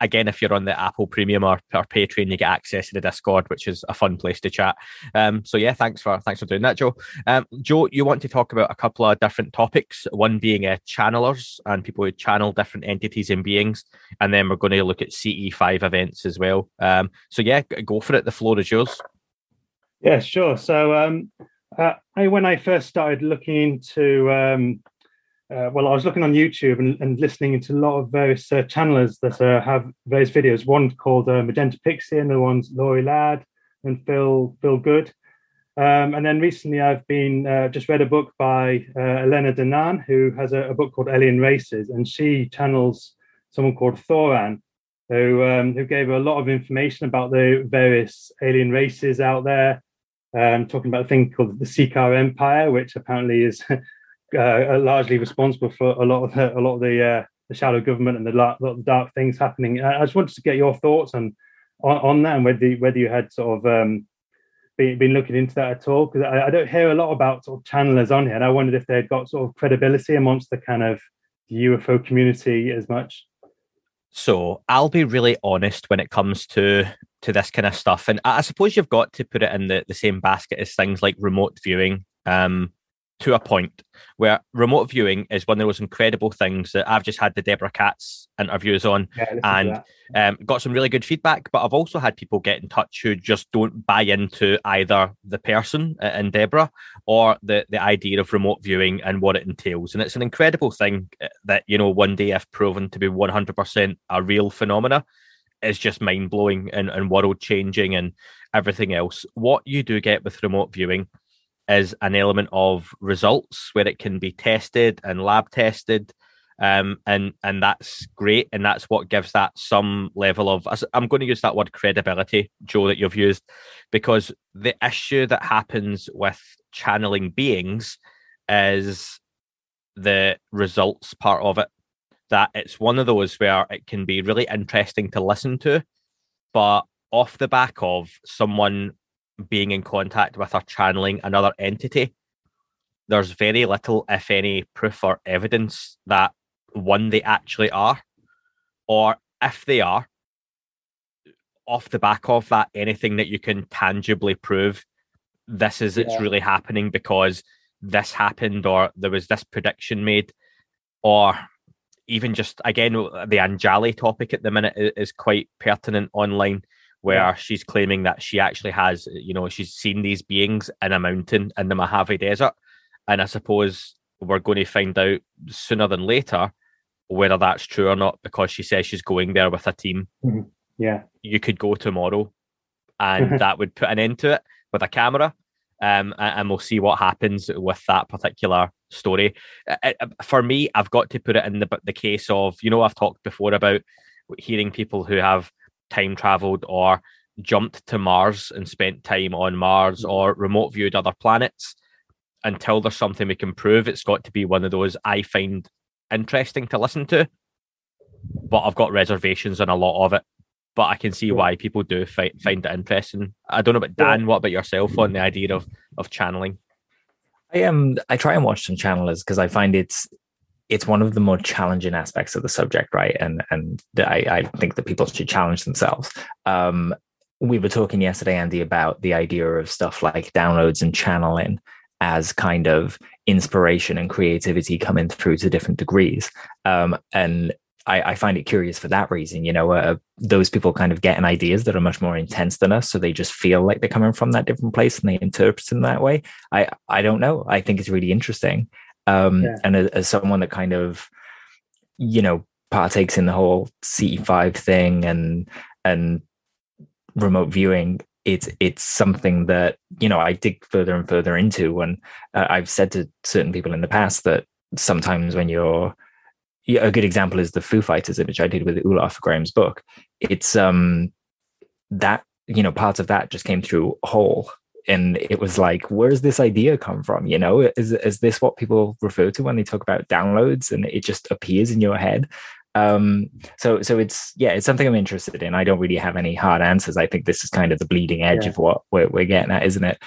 Again, if you're on the Apple Premium or Patreon, you get access to the Discord, which is a fun place to chat. So yeah, thanks for doing that, Joe. Joe, you want to talk about a couple of different topics, one being channelers and people who channel different entities and beings, and then we're going to look at CE5 events as well. So yeah, go for it. The floor is yours. Yeah, sure. So when I first started looking into... I was looking on YouTube and listening to a lot of various channelers that have various videos. One called Magenta Pixie, and the one's Laurie Ladd and Phil Good. And then recently I've been just read a book by Elena Danan, who has a book called Alien Races, and she channels someone called Thoran, who gave a lot of information about the various alien races out there, talking about a thing called the Sikar Empire, which apparently is... are largely responsible for a lot of the shadow government and the dark things happening. I just wanted to get your thoughts on that, and whether you had sort of been looking into that at all, because I don't hear a lot about sort of channelers on here, and I wondered if they'd got sort of credibility amongst the kind of UFO community as much. So I'll be really honest when it comes to this kind of stuff, and I suppose you've got to put it in the same basket as things like remote viewing. To a point where remote viewing is one of those incredible things that I've just had the Deborah Katz interviews on, and got some really good feedback, but I've also had people get in touch who just don't buy into either the person in Deborah or the idea of remote viewing and what it entails. And it's an incredible thing that, you know, one day if proven to be 100% a real phenomena, is just mind-blowing and world-changing and everything else. What you do get with remote viewing is an element of results where it can be tested and lab tested, and that's great, and that's what gives that some level of, I'm going to use that word credibility, Joe, that you've used, because the issue that happens with channeling beings is the results part of it, that it's one of those where it can be really interesting to listen to, but off the back of someone being in contact with or channeling another entity, there's very little, if any, proof or evidence that, one, they actually are, or if they are, off the back of that, anything that you can tangibly prove this is it's really happening because this happened, or there was this prediction made, or even just, again, the Anjali topic at the minute is quite pertinent online, where she's claiming that she actually has, you know, she's seen these beings in a mountain in the Mojave Desert. And I suppose we're going to find out sooner than later whether that's true or not, because she says she's going there with a team. Mm-hmm. Yeah. You could go tomorrow, and that would put an end to it with a camera. And we'll see what happens with that particular story. For me, I've got to put it in the case of, you know, I've talked before about hearing people who have time traveled or jumped to Mars and spent time on Mars or remote viewed other planets. Until there's something we can prove, it's got to be one of those I find interesting to listen to, but I've got reservations on a lot of it, but I can see why people do find it interesting. I don't know about Dan, what about yourself on the idea of channeling? I try and watch some channelers because I find it's one of the more challenging aspects of the subject, right? And I think that people should challenge themselves. We were talking yesterday, Andy, about the idea of stuff like downloads and channeling as kind of inspiration and creativity coming through to different degrees. And I find it curious for that reason. You know, those people kind of getting ideas that are much more intense than us, so they just feel like they're coming from that different place and they interpret them that way. I don't know. I think it's really interesting. And as someone that kind of, you know, partakes in the whole CE5 thing and remote viewing, it's something that, you know, I dig further and further into. And I've said to certain people in the past that sometimes when you're, a good example is the Foo Fighters image I did with Olaf Graham's book. It's that, you know, parts of that just came through whole. And it was like, where's this idea come from? You know, is this what people refer to when they talk about downloads and it just appears in your head? So it's, yeah, it's something I'm interested in. I don't really have any hard answers. I think this is kind of the bleeding edge of what we're getting at, isn't it?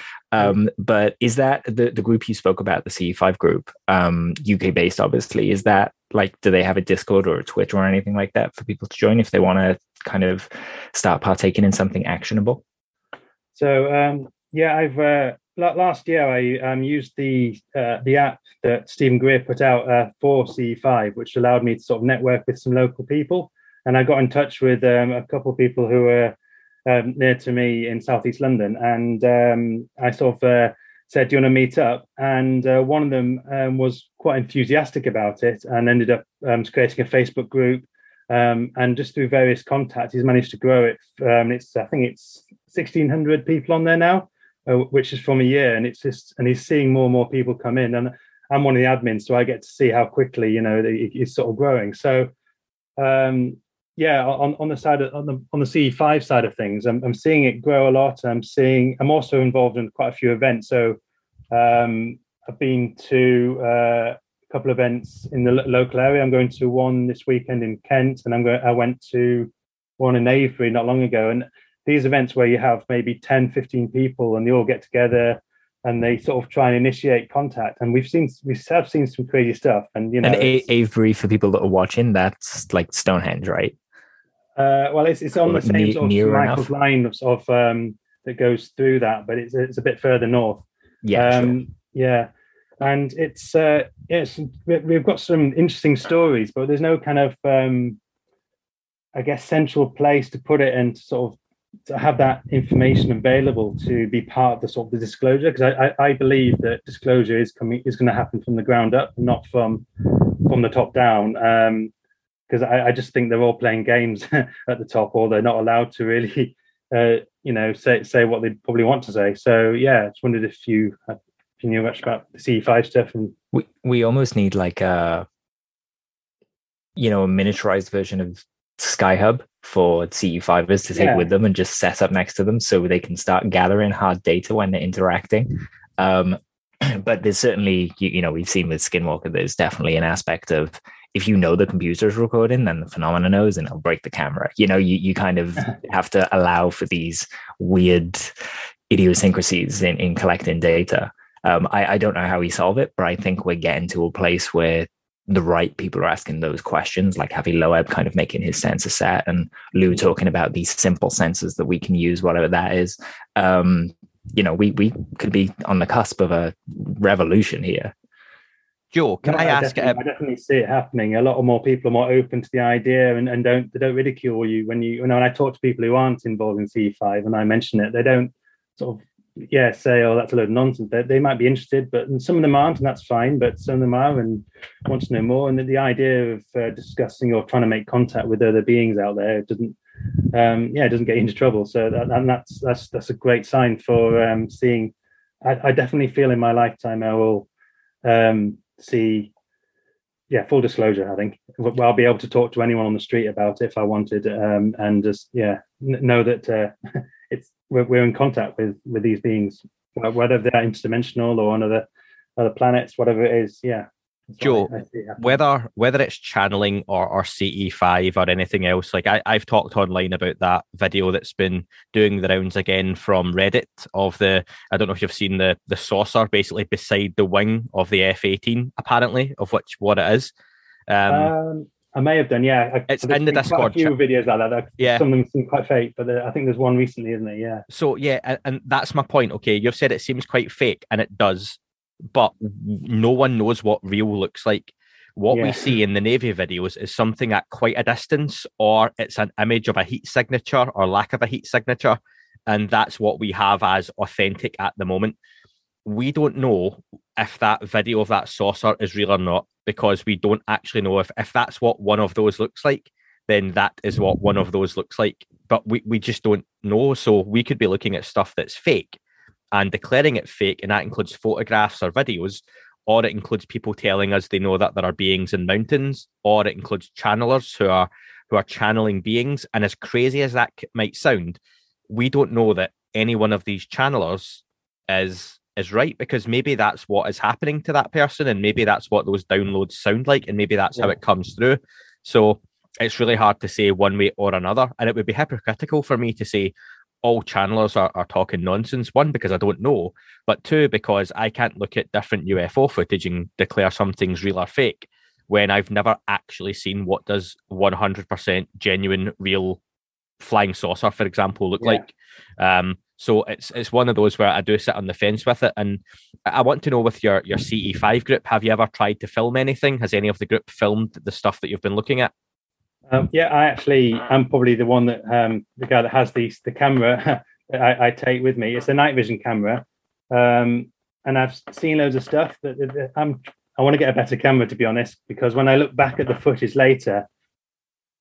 But is that the group you spoke about, the CE5 group, UK based, obviously, is that like, do they have a Discord or a Twitter or anything like that for people to join if they want to kind of start partaking in something actionable? So, yeah, I've last year I used the app that Stephen Greer put out for CE5, which allowed me to sort of network with some local people, and I got in touch with a couple of people who were near to me in Southeast London, and I sort of said, "Do you want to meet up?" And one of them was quite enthusiastic about it, and ended up creating a Facebook group, and just through various contacts, he's managed to grow it. I think it's 1,600 people on there now. Which is from a year, and it's just, and he's seeing more and more people come in, and I'm one of the admins, so I get to see how quickly, you know, it's sort of growing. So, yeah, on the side of, on the CE5 side of things, I'm seeing it grow a lot. I'm also involved in quite a few events. So, I've been to a couple of events in the local area. I'm going to one this weekend in Kent, and I went to one in Avebury not long ago, and these events where you have maybe 10, 15 people and they all get together and they sort of try and initiate contact. And we have seen some crazy stuff. And, you know, and Avebury, for people that are watching, that's like Stonehenge, right? Well, it's on the same sort of Michael's line of that goes through that, but it's a bit further north. Yeah. Yeah. And it's we've got some interesting stories, but there's no kind of, I guess, central place to put it and to have that information available to be part of the sort of the disclosure, because I believe that disclosure is going to happen from the ground up, not from the top down, because I just think they're all playing games at the top, or they're not allowed to really say what they probably want to say. So yeah, I just wondered if you knew much about the CE5 stuff. And we almost need like a miniaturized version of Skyhub for CE5ers to take with them and just set up next to them so they can start gathering hard data when they're interacting. But there's certainly, we've seen with Skinwalker, there's definitely an aspect of, if you know the computer is recording, then the phenomena knows and it'll break the camera. You know, you kind of have to allow for these weird idiosyncrasies in collecting data. I don't know how we solve it, but I think we're getting to a place where the right people are asking those questions, like Javi Loeb kind of making his sensor set and Lou talking about these simple sensors that we can use, whatever that is. We could be on the cusp of a revolution here. Joel, I ask? I definitely see it happening. A lot more people are more open to the idea and don't ridicule you when I talk to people who aren't involved in CE5 and I mention it, they don't sort of say, oh, that's a load of nonsense. They might be interested, but some of them aren't, and that's fine, but some of them are and want to know more. And the idea of discussing or trying to make contact with other beings out there doesn't get you into trouble. So that's a great sign for seeing. I definitely feel in my lifetime I will see full disclosure. I think I'll be able to talk to anyone on the street about it if I wanted, and just know that we're in contact with these beings, whether they're interdimensional or on other planets, whatever it is. Yeah, Joe, whether it's channeling or CE5 or anything else, like I've talked online about that video that's been doing the rounds again from Reddit of I don't know if you've seen the saucer basically beside the wing of the F-18, apparently, of which what it is. I may have done, yeah. It's in the Discord. A few videos like that. Yeah. Some of them seem quite fake, but I think there's one recently, isn't there? Yeah. So, yeah, and that's my point. Okay, you've said it seems quite fake, and it does, but no one knows what real looks like. What we see in the Navy videos is something at quite a distance, or it's an image of a heat signature or lack of a heat signature, and that's what we have as authentic at the moment. We don't know if that video of that saucer is real or not. because we don't actually know if that's what one of those looks like, then that is what one of those looks like. But we just don't know. So we could be looking at stuff that's fake and declaring it fake, and that includes photographs or videos, or it includes people telling us they know that there are beings in mountains, or it includes channelers who are channeling beings. And as crazy as that might sound, we don't know that any one of these channelers is right, because maybe that's what is happening to that person, and maybe that's what those downloads sound like, and maybe that's how it comes through. So it's really hard to say one way or another, and it would be hypocritical for me to say all channelers are talking nonsense, one, because I don't know, but two, because I can't look at different UFO footage and declare something's real or fake when I've never actually seen what does 100% genuine, real flying saucer, for example, look like. So it's one of those where I do sit on the fence with it. And I want to know, with your CE5 group, have you ever tried to film anything? Has any of the group filmed the stuff that you've been looking at? I'm probably the one that the guy that has the camera that I take with me. It's a night vision camera, and I've seen loads of stuff. That I want to get a better camera, to be honest, because when I look back at the footage later,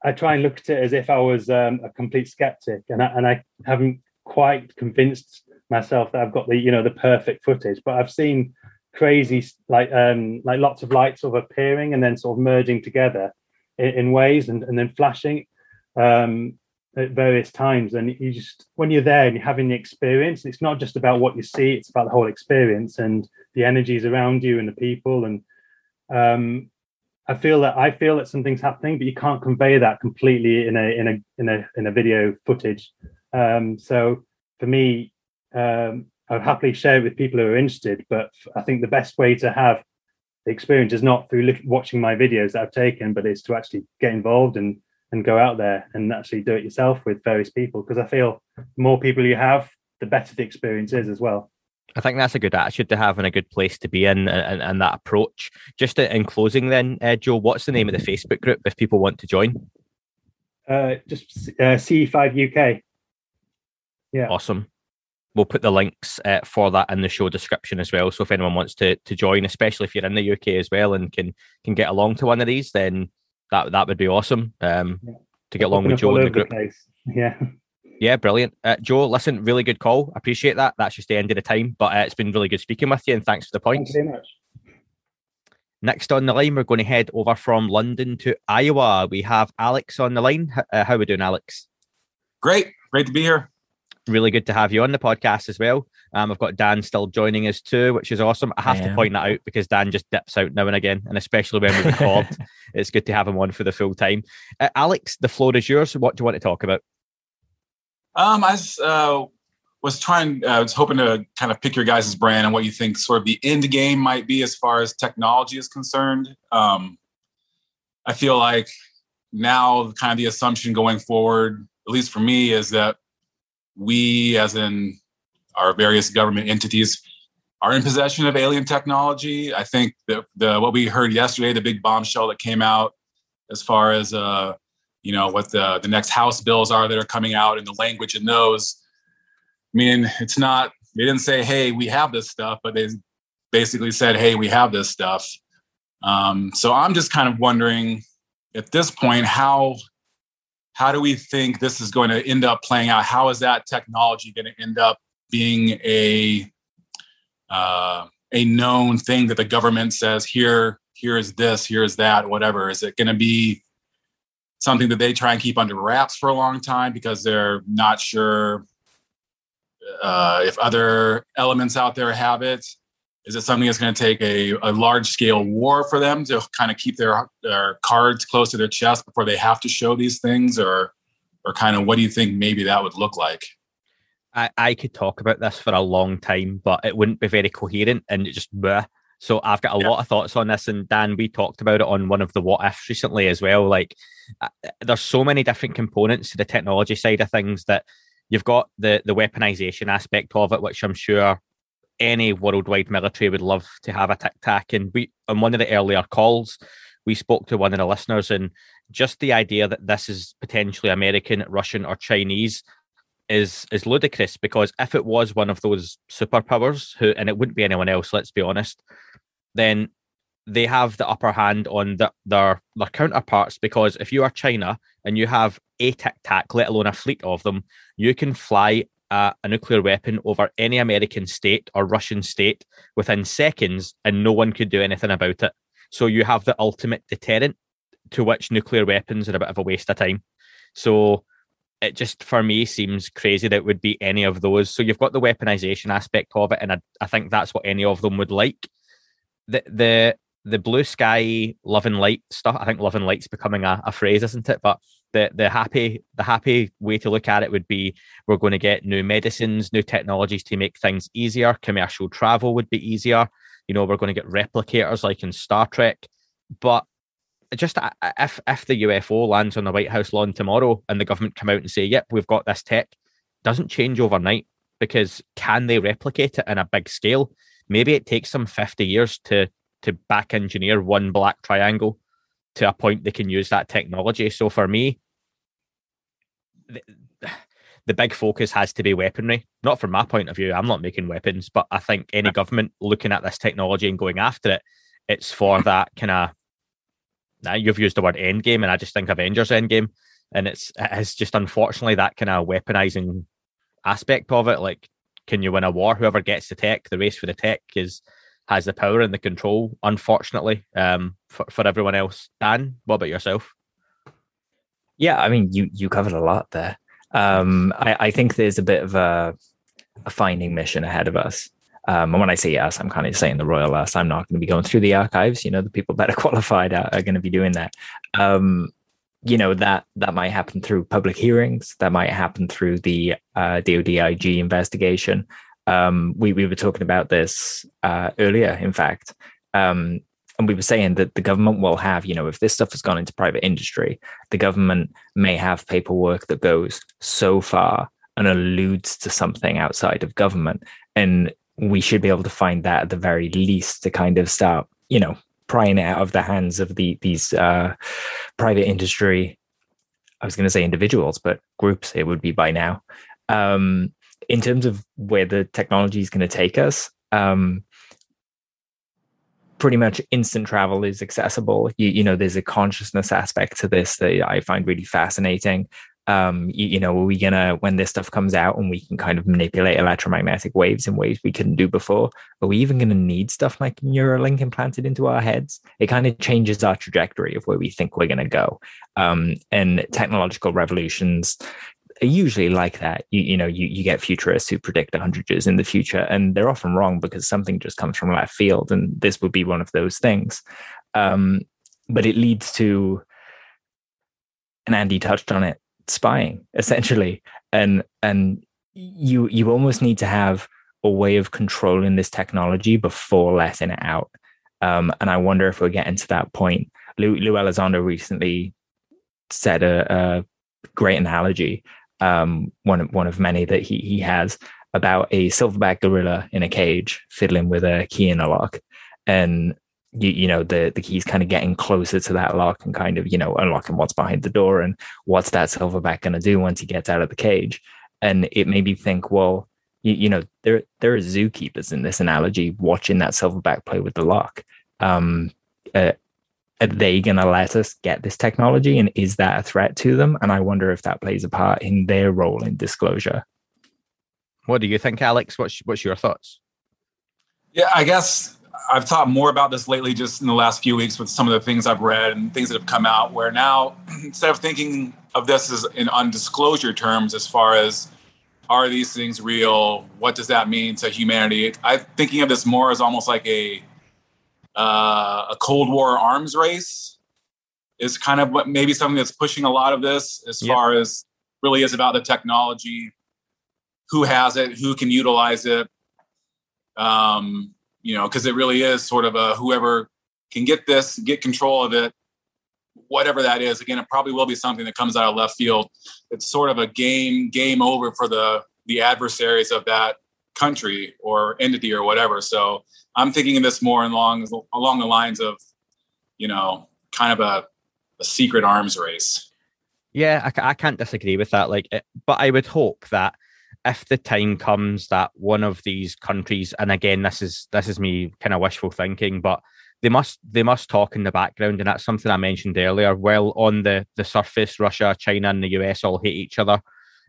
I try and look at it as if I was a complete skeptic, and I haven't quite convinced myself that I've got the perfect footage. But I've seen crazy like lots of lights sort of appearing and then sort of merging together in waves and then flashing at various times. And you just, when you're there and you're having the experience, it's not just about what you see, it's about the whole experience and the energies around you and the people. And I feel that something's happening, but you can't convey that completely in a video footage. So for me, I'd happily share it with people who are interested, but I think the best way to have the experience is not through watching my videos that I've taken, but it's to actually get involved and go out there and actually do it yourself with various people, because I feel the more people you have, the better the experience is as well. I think that's a good attitude to have and a good place to be in, and that approach. Just in closing then, Joe, what's the name of the Facebook group if people want to join? CE5 UK. Yeah. Awesome. We'll put the links for that in the show description as well. So if anyone wants to join, especially if you're in the UK as well and can get along to one of these, then that would be awesome to get along with Joe in the group. Yeah, brilliant. Joe, listen, really good call. Appreciate that. That's just the end of the time, but it's been really good speaking with you, and thanks for the points. Thank you very much. Next on the line, we're going to head over from London to Iowa. We have Alex on the line. How are we doing, Alex? Great to be here. Really good to have you on the podcast as well. I've got Dan still joining us too, which is awesome. I have to point that out because Dan just dips out now and again, and especially when we record, it's good to have him on for the full time. Alex, the floor is yours. What do you want to talk about? I was hoping to kind of pick your guys' brain on what you think sort of the end game might be as far as technology is concerned. I feel like now kind of the assumption going forward, at least for me, is that we, as in our various government entities, are in possession of alien technology. I think that what we heard yesterday, the big bombshell that came out as far as, what the next House bills are that are coming out and the language in those. I mean, it's not, they didn't say, hey, we have this stuff, but they basically said, hey, we have this stuff. So I'm just kind of wondering at this point, how do we think this is going to end up playing out? How is that technology going to end up being a known thing that the government says, here is this, here is that, whatever? Is it going to be something that they try and keep under wraps for a long time because they're not sure if other elements out there have it? Is it something that's going to take a large-scale war for them to kind of keep their cards close to their chest before they have to show these things? Or kind of what do you think maybe that would look like? I could talk about this for a long time, but it wouldn't be very coherent and it just bleh. So I've got a lot of thoughts on this. And Dan, we talked about it on one of the What Ifs recently as well. Like, there's so many different components to the technology side of things that you've got the weaponization aspect of it, which I'm sure any worldwide military would love to have a tic-tac. And on one of the earlier calls, we spoke to one of the listeners, and just the idea that this is potentially American, Russian, or Chinese is ludicrous, because if it was one of those superpowers, and it wouldn't be anyone else, let's be honest, then they have the upper hand on their counterparts, because if you are China and you have a tic-tac, let alone a fleet of them, you can fly a nuclear weapon over any American state or Russian state within seconds, and no one could do anything about it. So you have the ultimate deterrent, to which nuclear weapons are a bit of a waste of time. So it just, for me, seems crazy that it would be any of those. So you've got the weaponization aspect of it, and I think that's what any of them would like. The blue sky love and light stuff, I think love and light's becoming a phrase, isn't it? But the happy way to look at it would be, we're going to get new medicines, new technologies to make things easier. Commercial travel would be easier. You know, we're going to get replicators like in Star Trek. But just if the UFO lands on the White House lawn tomorrow and the government come out and say, yep, we've got this tech, doesn't change overnight, because can they replicate it in a big scale? Maybe it takes them 50 years to back engineer one black triangle to a point they can use that technology. So for me, the big focus has to be weaponry. Not from my point of view, I'm not making weapons, but I think any government looking at this technology and going after it, it's for that kind of, now you've used the word endgame, and I just think Avengers Endgame, and it's just unfortunately that kind of weaponizing aspect of it. Like, can you win a war? Whoever gets the tech, the race for the tech has the power and the control, unfortunately, for everyone else. Dan, what about yourself? Yeah, I mean, you covered a lot there. I think there's a bit of a finding mission ahead of us. And when I say us, I'm kind of saying the royal us. I'm not going to be going through the archives. You know, the people that are qualified are going to be doing that. You know, that might happen through public hearings. That might happen through the DODIG investigation. We were talking about this earlier, in fact. And we were saying that the government will have, you know, if this stuff has gone into private industry, the government may have paperwork that goes so far and alludes to something outside of government. And we should be able to find that at the very least to kind of start, you know, prying it out of the hands of these private industry, I was going to say individuals, but groups it would be by now. In terms of where the technology is going to take us, pretty much instant travel is accessible. You know, there's a consciousness aspect to this that I find really fascinating. You know, are we gonna, when this stuff comes out and we can kind of manipulate electromagnetic waves in ways we couldn't do before, are we even gonna need stuff like Neuralink implanted into our heads? It kind of changes our trajectory of where we think we're gonna go. And technological revolutions are usually like that. You get futurists who predict 100 years in the future, and they're often wrong because something just comes from left field, and this would be one of those things. But it leads to, and Andy touched on it, spying essentially, and you almost need to have a way of controlling this technology before letting it out. And I wonder if we're getting to that point. Lou Elizondo recently said a great analogy, one of many that he has, about a silverback gorilla in a cage fiddling with a key in a lock, and you know, the key's kind of getting closer to that lock and kind of, you know, unlocking what's behind the door and what's that silverback going to do once he gets out of the cage. And it made me think, well, you know, there are zookeepers in this analogy watching that silverback play with the lock. Are they going to let us get this technology? And is that a threat to them? And I wonder if that plays a part in their role in disclosure. What do you think, Alex? What's your thoughts? Yeah, I guess I've thought more about this lately, just in the last few weeks, with some of the things I've read and things that have come out, where now, instead of thinking of this as in undisclosure terms, as far as, are these things real? What does that mean to humanity? I'm thinking of this more as almost like a Cold War arms race is kind of what maybe something that's pushing a lot of this, as far as really is about the technology, who has it, who can utilize it. You know, because it really is sort of a whoever can get this, get control of it, whatever that is. Again, it probably will be something that comes out of left field. It's sort of a game over for the adversaries of that country or entity or whatever. So I'm thinking of this more along the lines of, you know, kind of a secret arms race. Yeah, I can't disagree with that. Like, but I would hope that if the time comes that one of these countries, and again, this is me kind of wishful thinking, but they must talk in the background, and that's something I mentioned earlier. While on the surface, Russia, China, and the US all hate each other,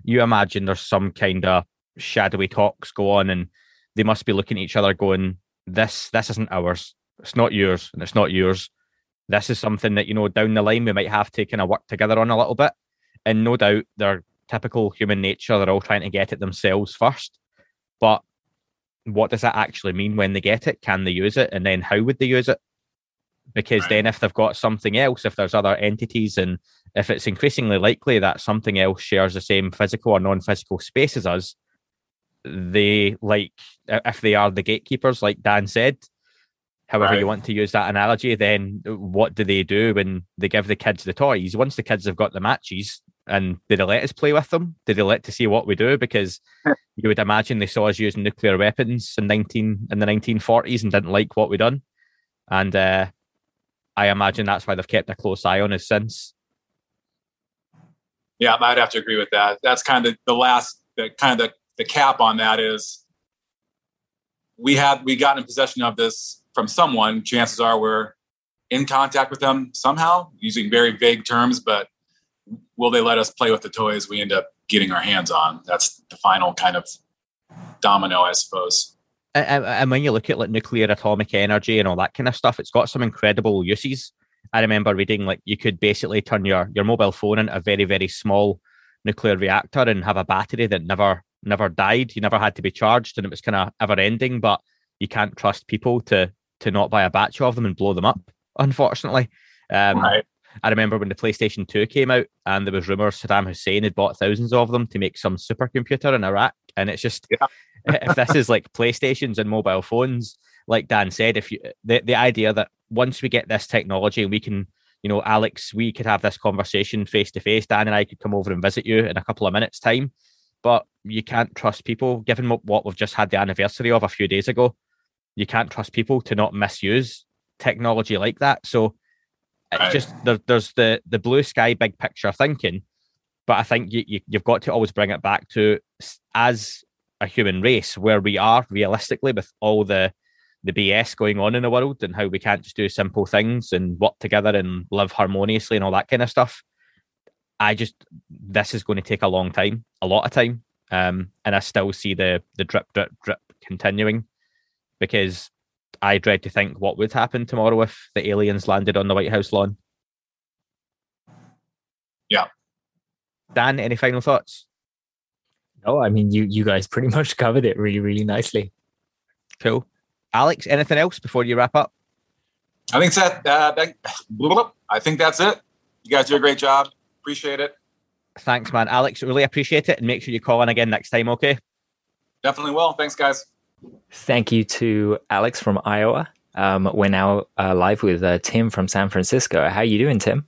you imagine there's some kind of shadowy talks go on, and they must be looking at each other going, this isn't ours, it's not yours, and it's not yours. This is something that, you know, down the line we might have to kind of work together on a little bit. And no doubt their typical human nature, they're all trying to get it themselves first. But what does that actually mean when they get it? Can they use it? And then how would they use it? Because then if they've got something else, if there's other entities, and if it's increasingly likely that something else shares the same physical or non-physical space as us, they, like, if they are the gatekeepers, like Dan said, however you want to use that analogy, then what do they do when they give the kids the toys? Once the kids have got the matches, and did they let us play with them? Did they let to see what we do? Because you would imagine they saw us using nuclear weapons in the 1940s and didn't like what we done. And I imagine that's why they've kept a close eye on us since. Yeah, I'd have to agree with that. That's kind of the cap on that is we got in possession of this from someone. Chances are we're in contact with them somehow, using very vague terms, but will they let us play with the toys we end up getting our hands on? That's the final kind of domino, I suppose. And when you look at like nuclear atomic energy and all that kind of stuff, it's got some incredible uses. I remember reading like you could basically turn your mobile phone into a very, very small nuclear reactor and have a battery that never died. You never had to be charged, and it was kind of ever-ending, but you can't trust people to not buy a batch of them and blow them up, unfortunately. Right. I remember when the PlayStation 2 came out and there was rumors Saddam Hussein had bought thousands of them to make some supercomputer in Iraq. And it's just, if this is like PlayStations and mobile phones, like Dan said, if you the idea that once we get this technology and we can, you know, Alex, we could have this conversation face to face, Dan and I could come over and visit you in a couple of minutes time, but you can't trust people, given what we've just had the anniversary of a few days ago, you can't trust people to not misuse technology like that. So it's just there's the blue sky, big picture thinking, but I think you've got to always bring it back to, as a human race, where we are realistically with all the BS going on in the world and how we can't just do simple things and work together and live harmoniously and all that kind of stuff. This is going to take a long time, a lot of time. And I still see the drip continuing, because I dread to think what would happen tomorrow if the aliens landed on the White House lawn. Yeah. Dan, any final thoughts? No, I mean, you guys pretty much covered it really, really nicely. Cool. Alex, anything else before you wrap up? I think that's it. You guys do a great job. Appreciate it. Thanks, man. Alex, really appreciate it. And make sure you call in again next time, okay? Definitely will. Thanks, guys. Thank you to Alex from Iowa. We're now live with Tim from San Francisco. How are you doing, Tim?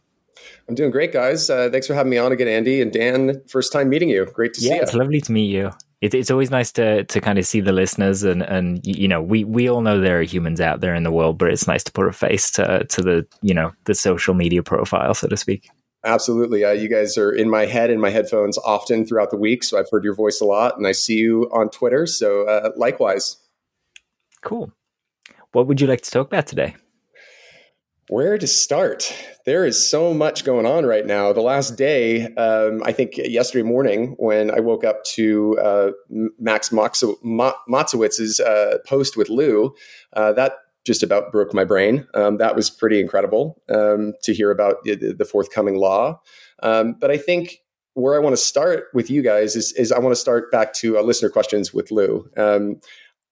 I'm doing great, guys. Thanks for having me on again, Andy and Dan. First time meeting you. Great to see you. Yeah, it's lovely to meet you. It's always nice to kind of see the listeners, and you know, we all know there are humans out there in the world, but it's nice to put a face to the, you know, the social media profile, so to speak. Absolutely. You guys are in my head and my headphones often throughout the week. So I've heard your voice a lot, and I see you on Twitter. So likewise. Cool. What would you like to talk about today? Where to start? There is so much going on right now. The last day, I think yesterday morning when I woke up to Max Matzowitz's post with Lou, that just about broke my brain. That was pretty incredible to hear about the forthcoming law. But I think where I want to start with you guys is I want to start back to listener questions with Lou. I'm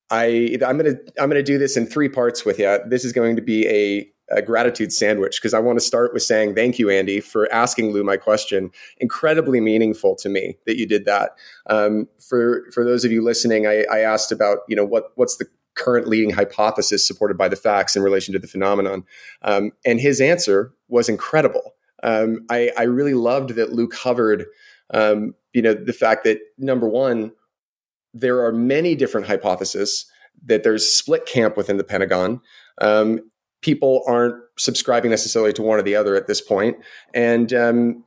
gonna do this in three parts with you. This is going to be a gratitude sandwich, because I want to start with saying thank you, Andy, for asking Lou my question. Incredibly meaningful to me that you did that. For those of you listening, I asked about, you know, what's the current leading hypothesis supported by the facts in relation to the phenomenon. And his answer was incredible. I really loved that Lou covered, you know, the fact that, number one, there are many different hypotheses, that there's split camp within the Pentagon. People aren't subscribing necessarily to one or the other at this point. And,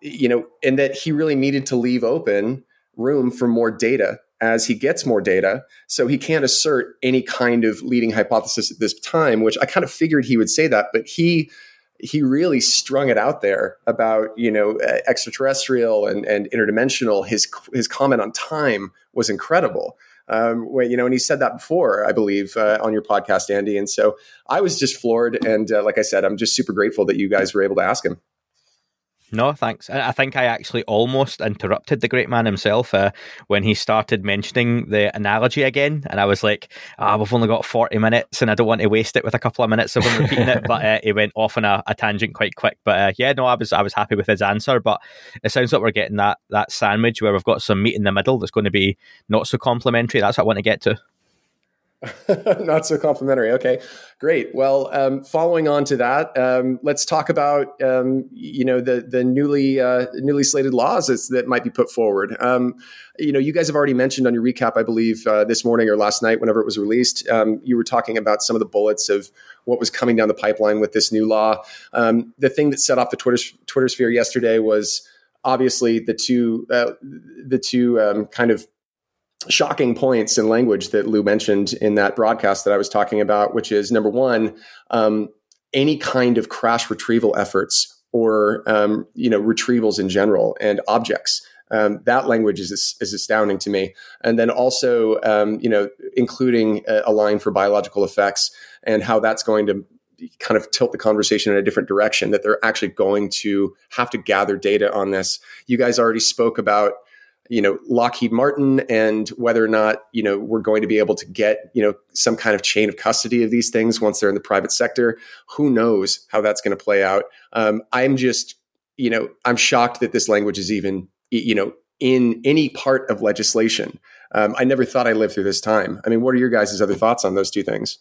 you know, and that he really needed to leave open room for more data as he gets more data. So he can't assert any kind of leading hypothesis at this time, which I kind of figured he would say that, but he really strung it out there about, you know, extraterrestrial and interdimensional. His comment on time was incredible. Well, you know, and he said that before, I believe, on your podcast, Andy. And so I was just floored. And like I said, I'm just super grateful that you guys were able to ask him. No, thanks. I think I actually almost interrupted the great man himself when he started mentioning the analogy again. And I was like, we've only got 40 minutes and I don't want to waste it with a couple of minutes of him repeating it. But he went off on a tangent quite quick. But yeah, no, I was happy with his answer. But it sounds like we're getting that sandwich where we've got some meat in the middle that's going to be not so complimentary. That's what I want to get to. Not so complimentary. Okay, great. Well, following on to that, let's talk about you know, the newly slated laws that might be put forward. You know, you guys have already mentioned on your recap, I believe, this morning or last night, whenever it was released, you were talking about some of the bullets of what was coming down the pipeline with this new law. The thing that set off the Twitter sphere yesterday was obviously the two kind of shocking points in language that Lou mentioned in that broadcast that I was talking about, which is number one, any kind of crash retrieval efforts or, you know, retrievals in general and objects. That language is astounding to me. And then also, you know, including a line for biological effects and how that's going to kind of tilt the conversation in a different direction, that they're actually going to have to gather data on this. You guys already spoke about, you know, Lockheed Martin and whether or not, you know, we're going to be able to get, you know, some kind of chain of custody of these things once they're in the private sector. Who knows how that's going to play out? I'm just, you know, I'm shocked that this language is even, you know, in any part of legislation. I never thought I'd live through this time. I mean, what are your guys' other thoughts on those two things?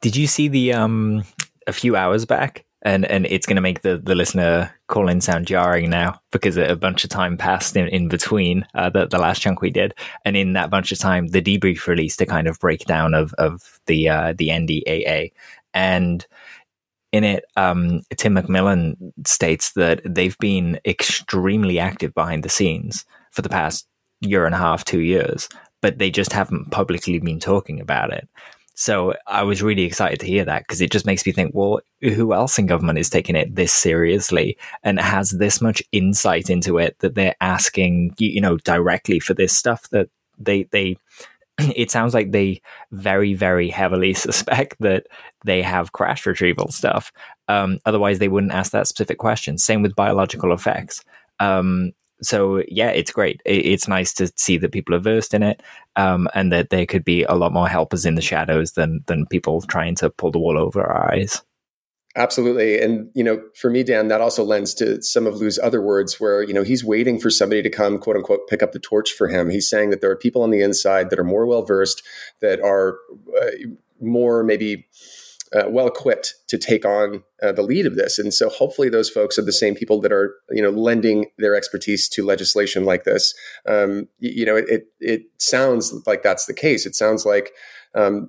Did you see the a few hours back? And it's going to make the listener call in sound jarring now because a bunch of time passed in between the last chunk we did. And in that bunch of time, the debrief released a kind of breakdown of the NDAA. And in it, Tim McMillan states that they've been extremely active behind the scenes for the past year and a half, 2 years, but they just haven't publicly been talking about it. So I was really excited to hear that because it just makes me think, well, who else in government is taking it this seriously and has this much insight into it that they're asking, you know, directly for this stuff that they it sounds like they very, very heavily suspect that they have crash retrieval stuff. Otherwise, they wouldn't ask that specific question. Same with biological effects. So yeah, it's great. It's nice to see that people are versed in it, and that there could be a lot more helpers in the shadows than people trying to pull the wool over our eyes. Absolutely. And, you know, for me, Dan, that also lends to some of Lou's other words where, you know, he's waiting for somebody to come, quote unquote, pick up the torch for him. He's saying that there are people on the inside that are more well-versed, that are more maybe well-equipped to take on the lead of this. And so hopefully those folks are the same people that are, you know, lending their expertise to legislation like this. You know, it sounds like that's the case. It sounds like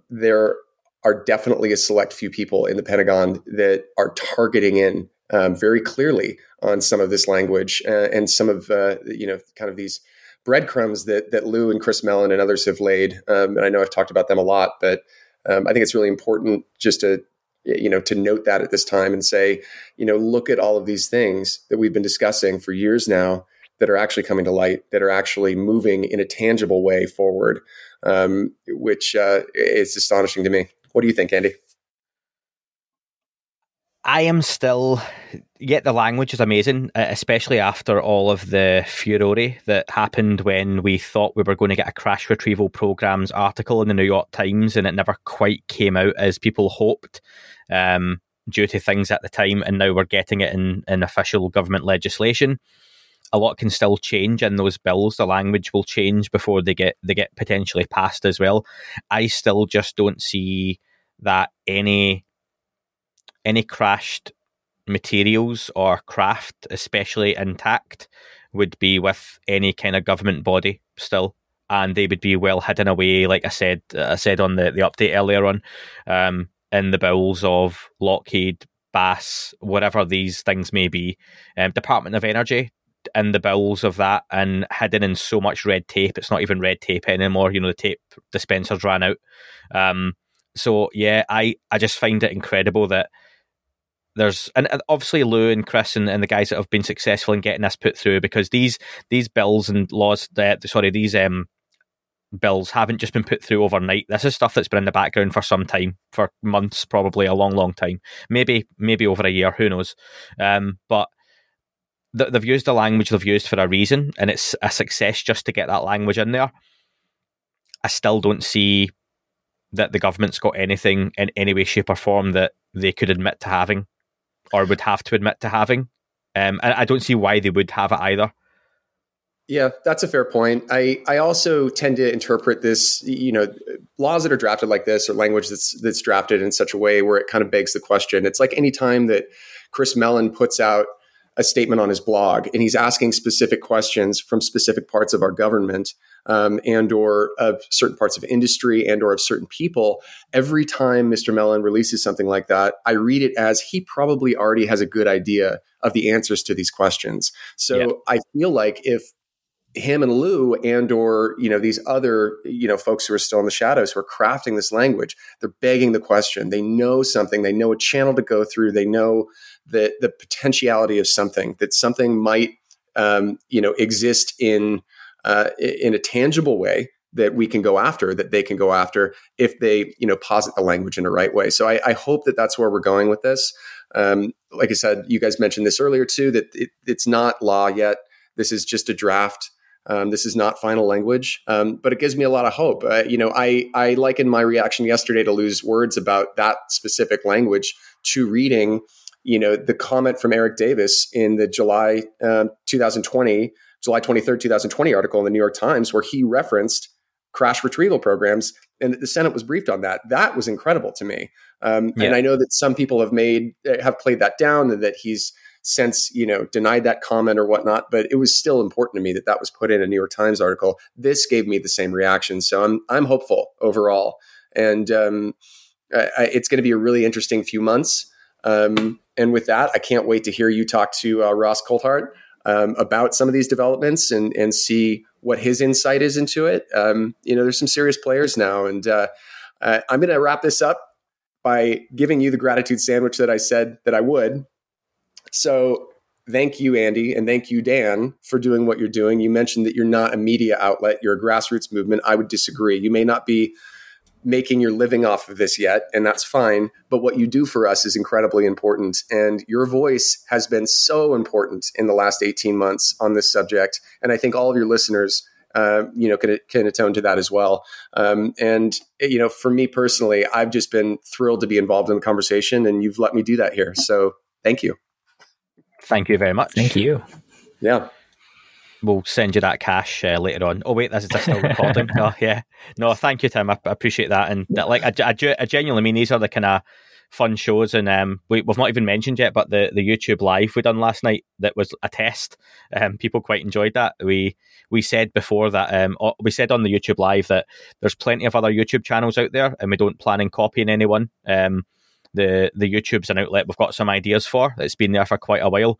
there are definitely a select few people in the Pentagon that are targeting in very clearly on some of this language and some of, you know, kind of these breadcrumbs that Lou and Chris Mellon and others have laid. And I know I've talked about them a lot, but I think it's really important just to, you know, to note that at this time and say, you know, look at all of these things that we've been discussing for years now that are actually coming to light, that are actually moving in a tangible way forward, which is astonishing to me. What do you think, Andy? I am still, yet the language is amazing, especially after all of the furore that happened when we thought we were going to get a crash retrieval programs article in the New York Times and it never quite came out as people hoped due to things at the time. And now we're getting it in official government legislation. A lot can still change in those bills. The language will change before they get potentially passed as well. I still just don't see that any crashed materials or craft, especially intact, would be with any kind of government body still. And they would be well hidden away, like I said on the update earlier on, in the bowels of Lockheed, BAS, whatever these things may be. Department of Energy in the bowels of that and hidden in so much red tape. It's not even red tape anymore. You know, the tape dispensers ran out. So, yeah, I just find it incredible that there's, and obviously Lou and Chris and the guys that have been successful in getting this put through, because these bills and laws, these bills haven't just been put through overnight. This is stuff that's been in the background for some time, for months, probably a long time, maybe over a year, who knows. But they've used the language they've used for a reason, and it's a success just to get that language in there. I still don't see that the government's got anything in any way, shape or form that they could admit to having or would have to admit to having, and I don't see why they would have it either. Yeah, that's a fair point. I also tend to interpret this, you know, laws that are drafted like this, or language that's drafted in such a way where it kind of begs the question. It's like any time that Chris Mellon puts out a statement on his blog and he's asking specific questions from specific parts of our government, and or of certain parts of industry and or of certain people. Every time Mr. Mellon releases something like that, I read it as he probably already has a good idea of the answers to these questions. So yeah. I feel like if him and Lou and or, you know, these other, you know, folks who are still in the shadows who are crafting this language, they're begging the question. They know something. They know a channel to go through. They know the potentiality of something, that something might, you know, exist in a tangible way that we can go after, that they can go after if they, you know, posit the language in the right way. So I hope that that's where we're going with this. Like I said, you guys mentioned this earlier too, that it's not law yet. This is just a draft. This is not final language, but it gives me a lot of hope. You know, I likened my reaction yesterday to Lou's words about that specific language to reading, you know, the comment from Eric Davis in the July 23rd, 2020 article in the New York Times, where he referenced crash retrieval programs and that the Senate was briefed on that. That was incredible to me. Yeah. And I know that some people have played that down, and that he's since, you know, denied that comment or whatnot, but it was still important to me that that was put in a New York Times article. This gave me the same reaction. So I'm hopeful overall. And it's going to be a really interesting few months. And with that, I can't wait to hear you talk to Ross Coulthart about some of these developments and see what his insight is into it. You know, there's some serious players now. And I'm going to wrap this up by giving you the gratitude sandwich that I said that I would. So thank you, Andy, and thank you, Dan, for doing what you're doing. You mentioned that you're not a media outlet. You're a grassroots movement. I would disagree. You may not be making your living off of this yet, and that's fine. But what you do for us is incredibly important. And your voice has been so important in the last 18 months on this subject. And I think all of your listeners you know, can attone to that as well. And, you know, for me personally, I've just been thrilled to be involved in the conversation, and you've let me do that here. So thank you. Thank you very much. Thank you. Yeah. We'll send you that cash later on. Oh, wait, that's still recording. Oh, yeah. No, thank you, Tim. I appreciate that. And that, like, I genuinely mean, these are the kind of fun shows. And we've not even mentioned yet, but the YouTube live we done last night, that was a test. People quite enjoyed that. We said before that, we said on the YouTube live that there's plenty of other YouTube channels out there, and we don't plan on copying anyone. The YouTube's an outlet we've got some ideas for. It's been there for quite a while.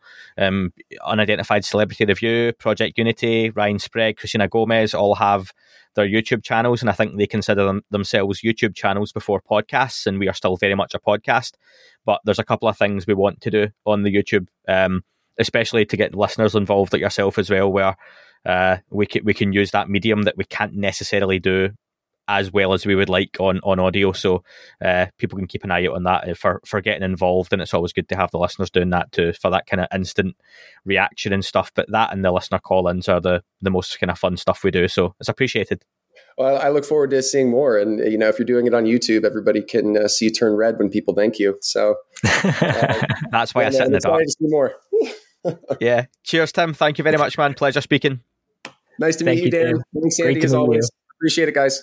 Unidentified Celebrity Review, Project Unity, Ryan Sprague, Christina Gomez all have their YouTube channels, and I think they consider themselves YouTube channels before podcasts, and we are still very much a podcast. But there's a couple of things we want to do on the YouTube, especially to get listeners involved like yourself as well, where we can use that medium that we can't necessarily do as well as we would like on audio. So people can keep an eye out on that for getting involved. And it's always good to have the listeners doing that too, for that kind of instant reaction and stuff. But that and the listener call-ins are the most kind of fun stuff we do. So it's appreciated. Well, I look forward to seeing more. And, you know, if you're doing it on YouTube, everybody can see you turn red when people thank you. So that's why I sit in the dark. More. Yeah. Cheers, Tim. Thank you very much, man. Pleasure speaking. Nice to meet you, Dan. Thanks, Andy, as always. Appreciate it, guys.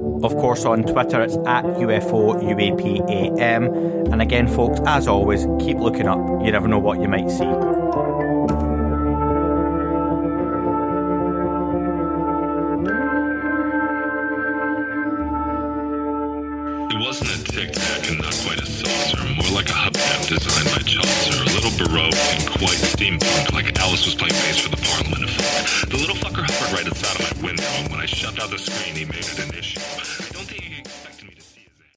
Of course, on Twitter, it's @UFOUAPAM. And again, folks, as always, keep looking up. You never know what you might see. Designed by Chaucer, a little baroque and quite steampunk, like Alice was playing bass for the Parliament of Folk. The little fucker hovered right outside of my window, and when I shoved out the screen, he made it an issue.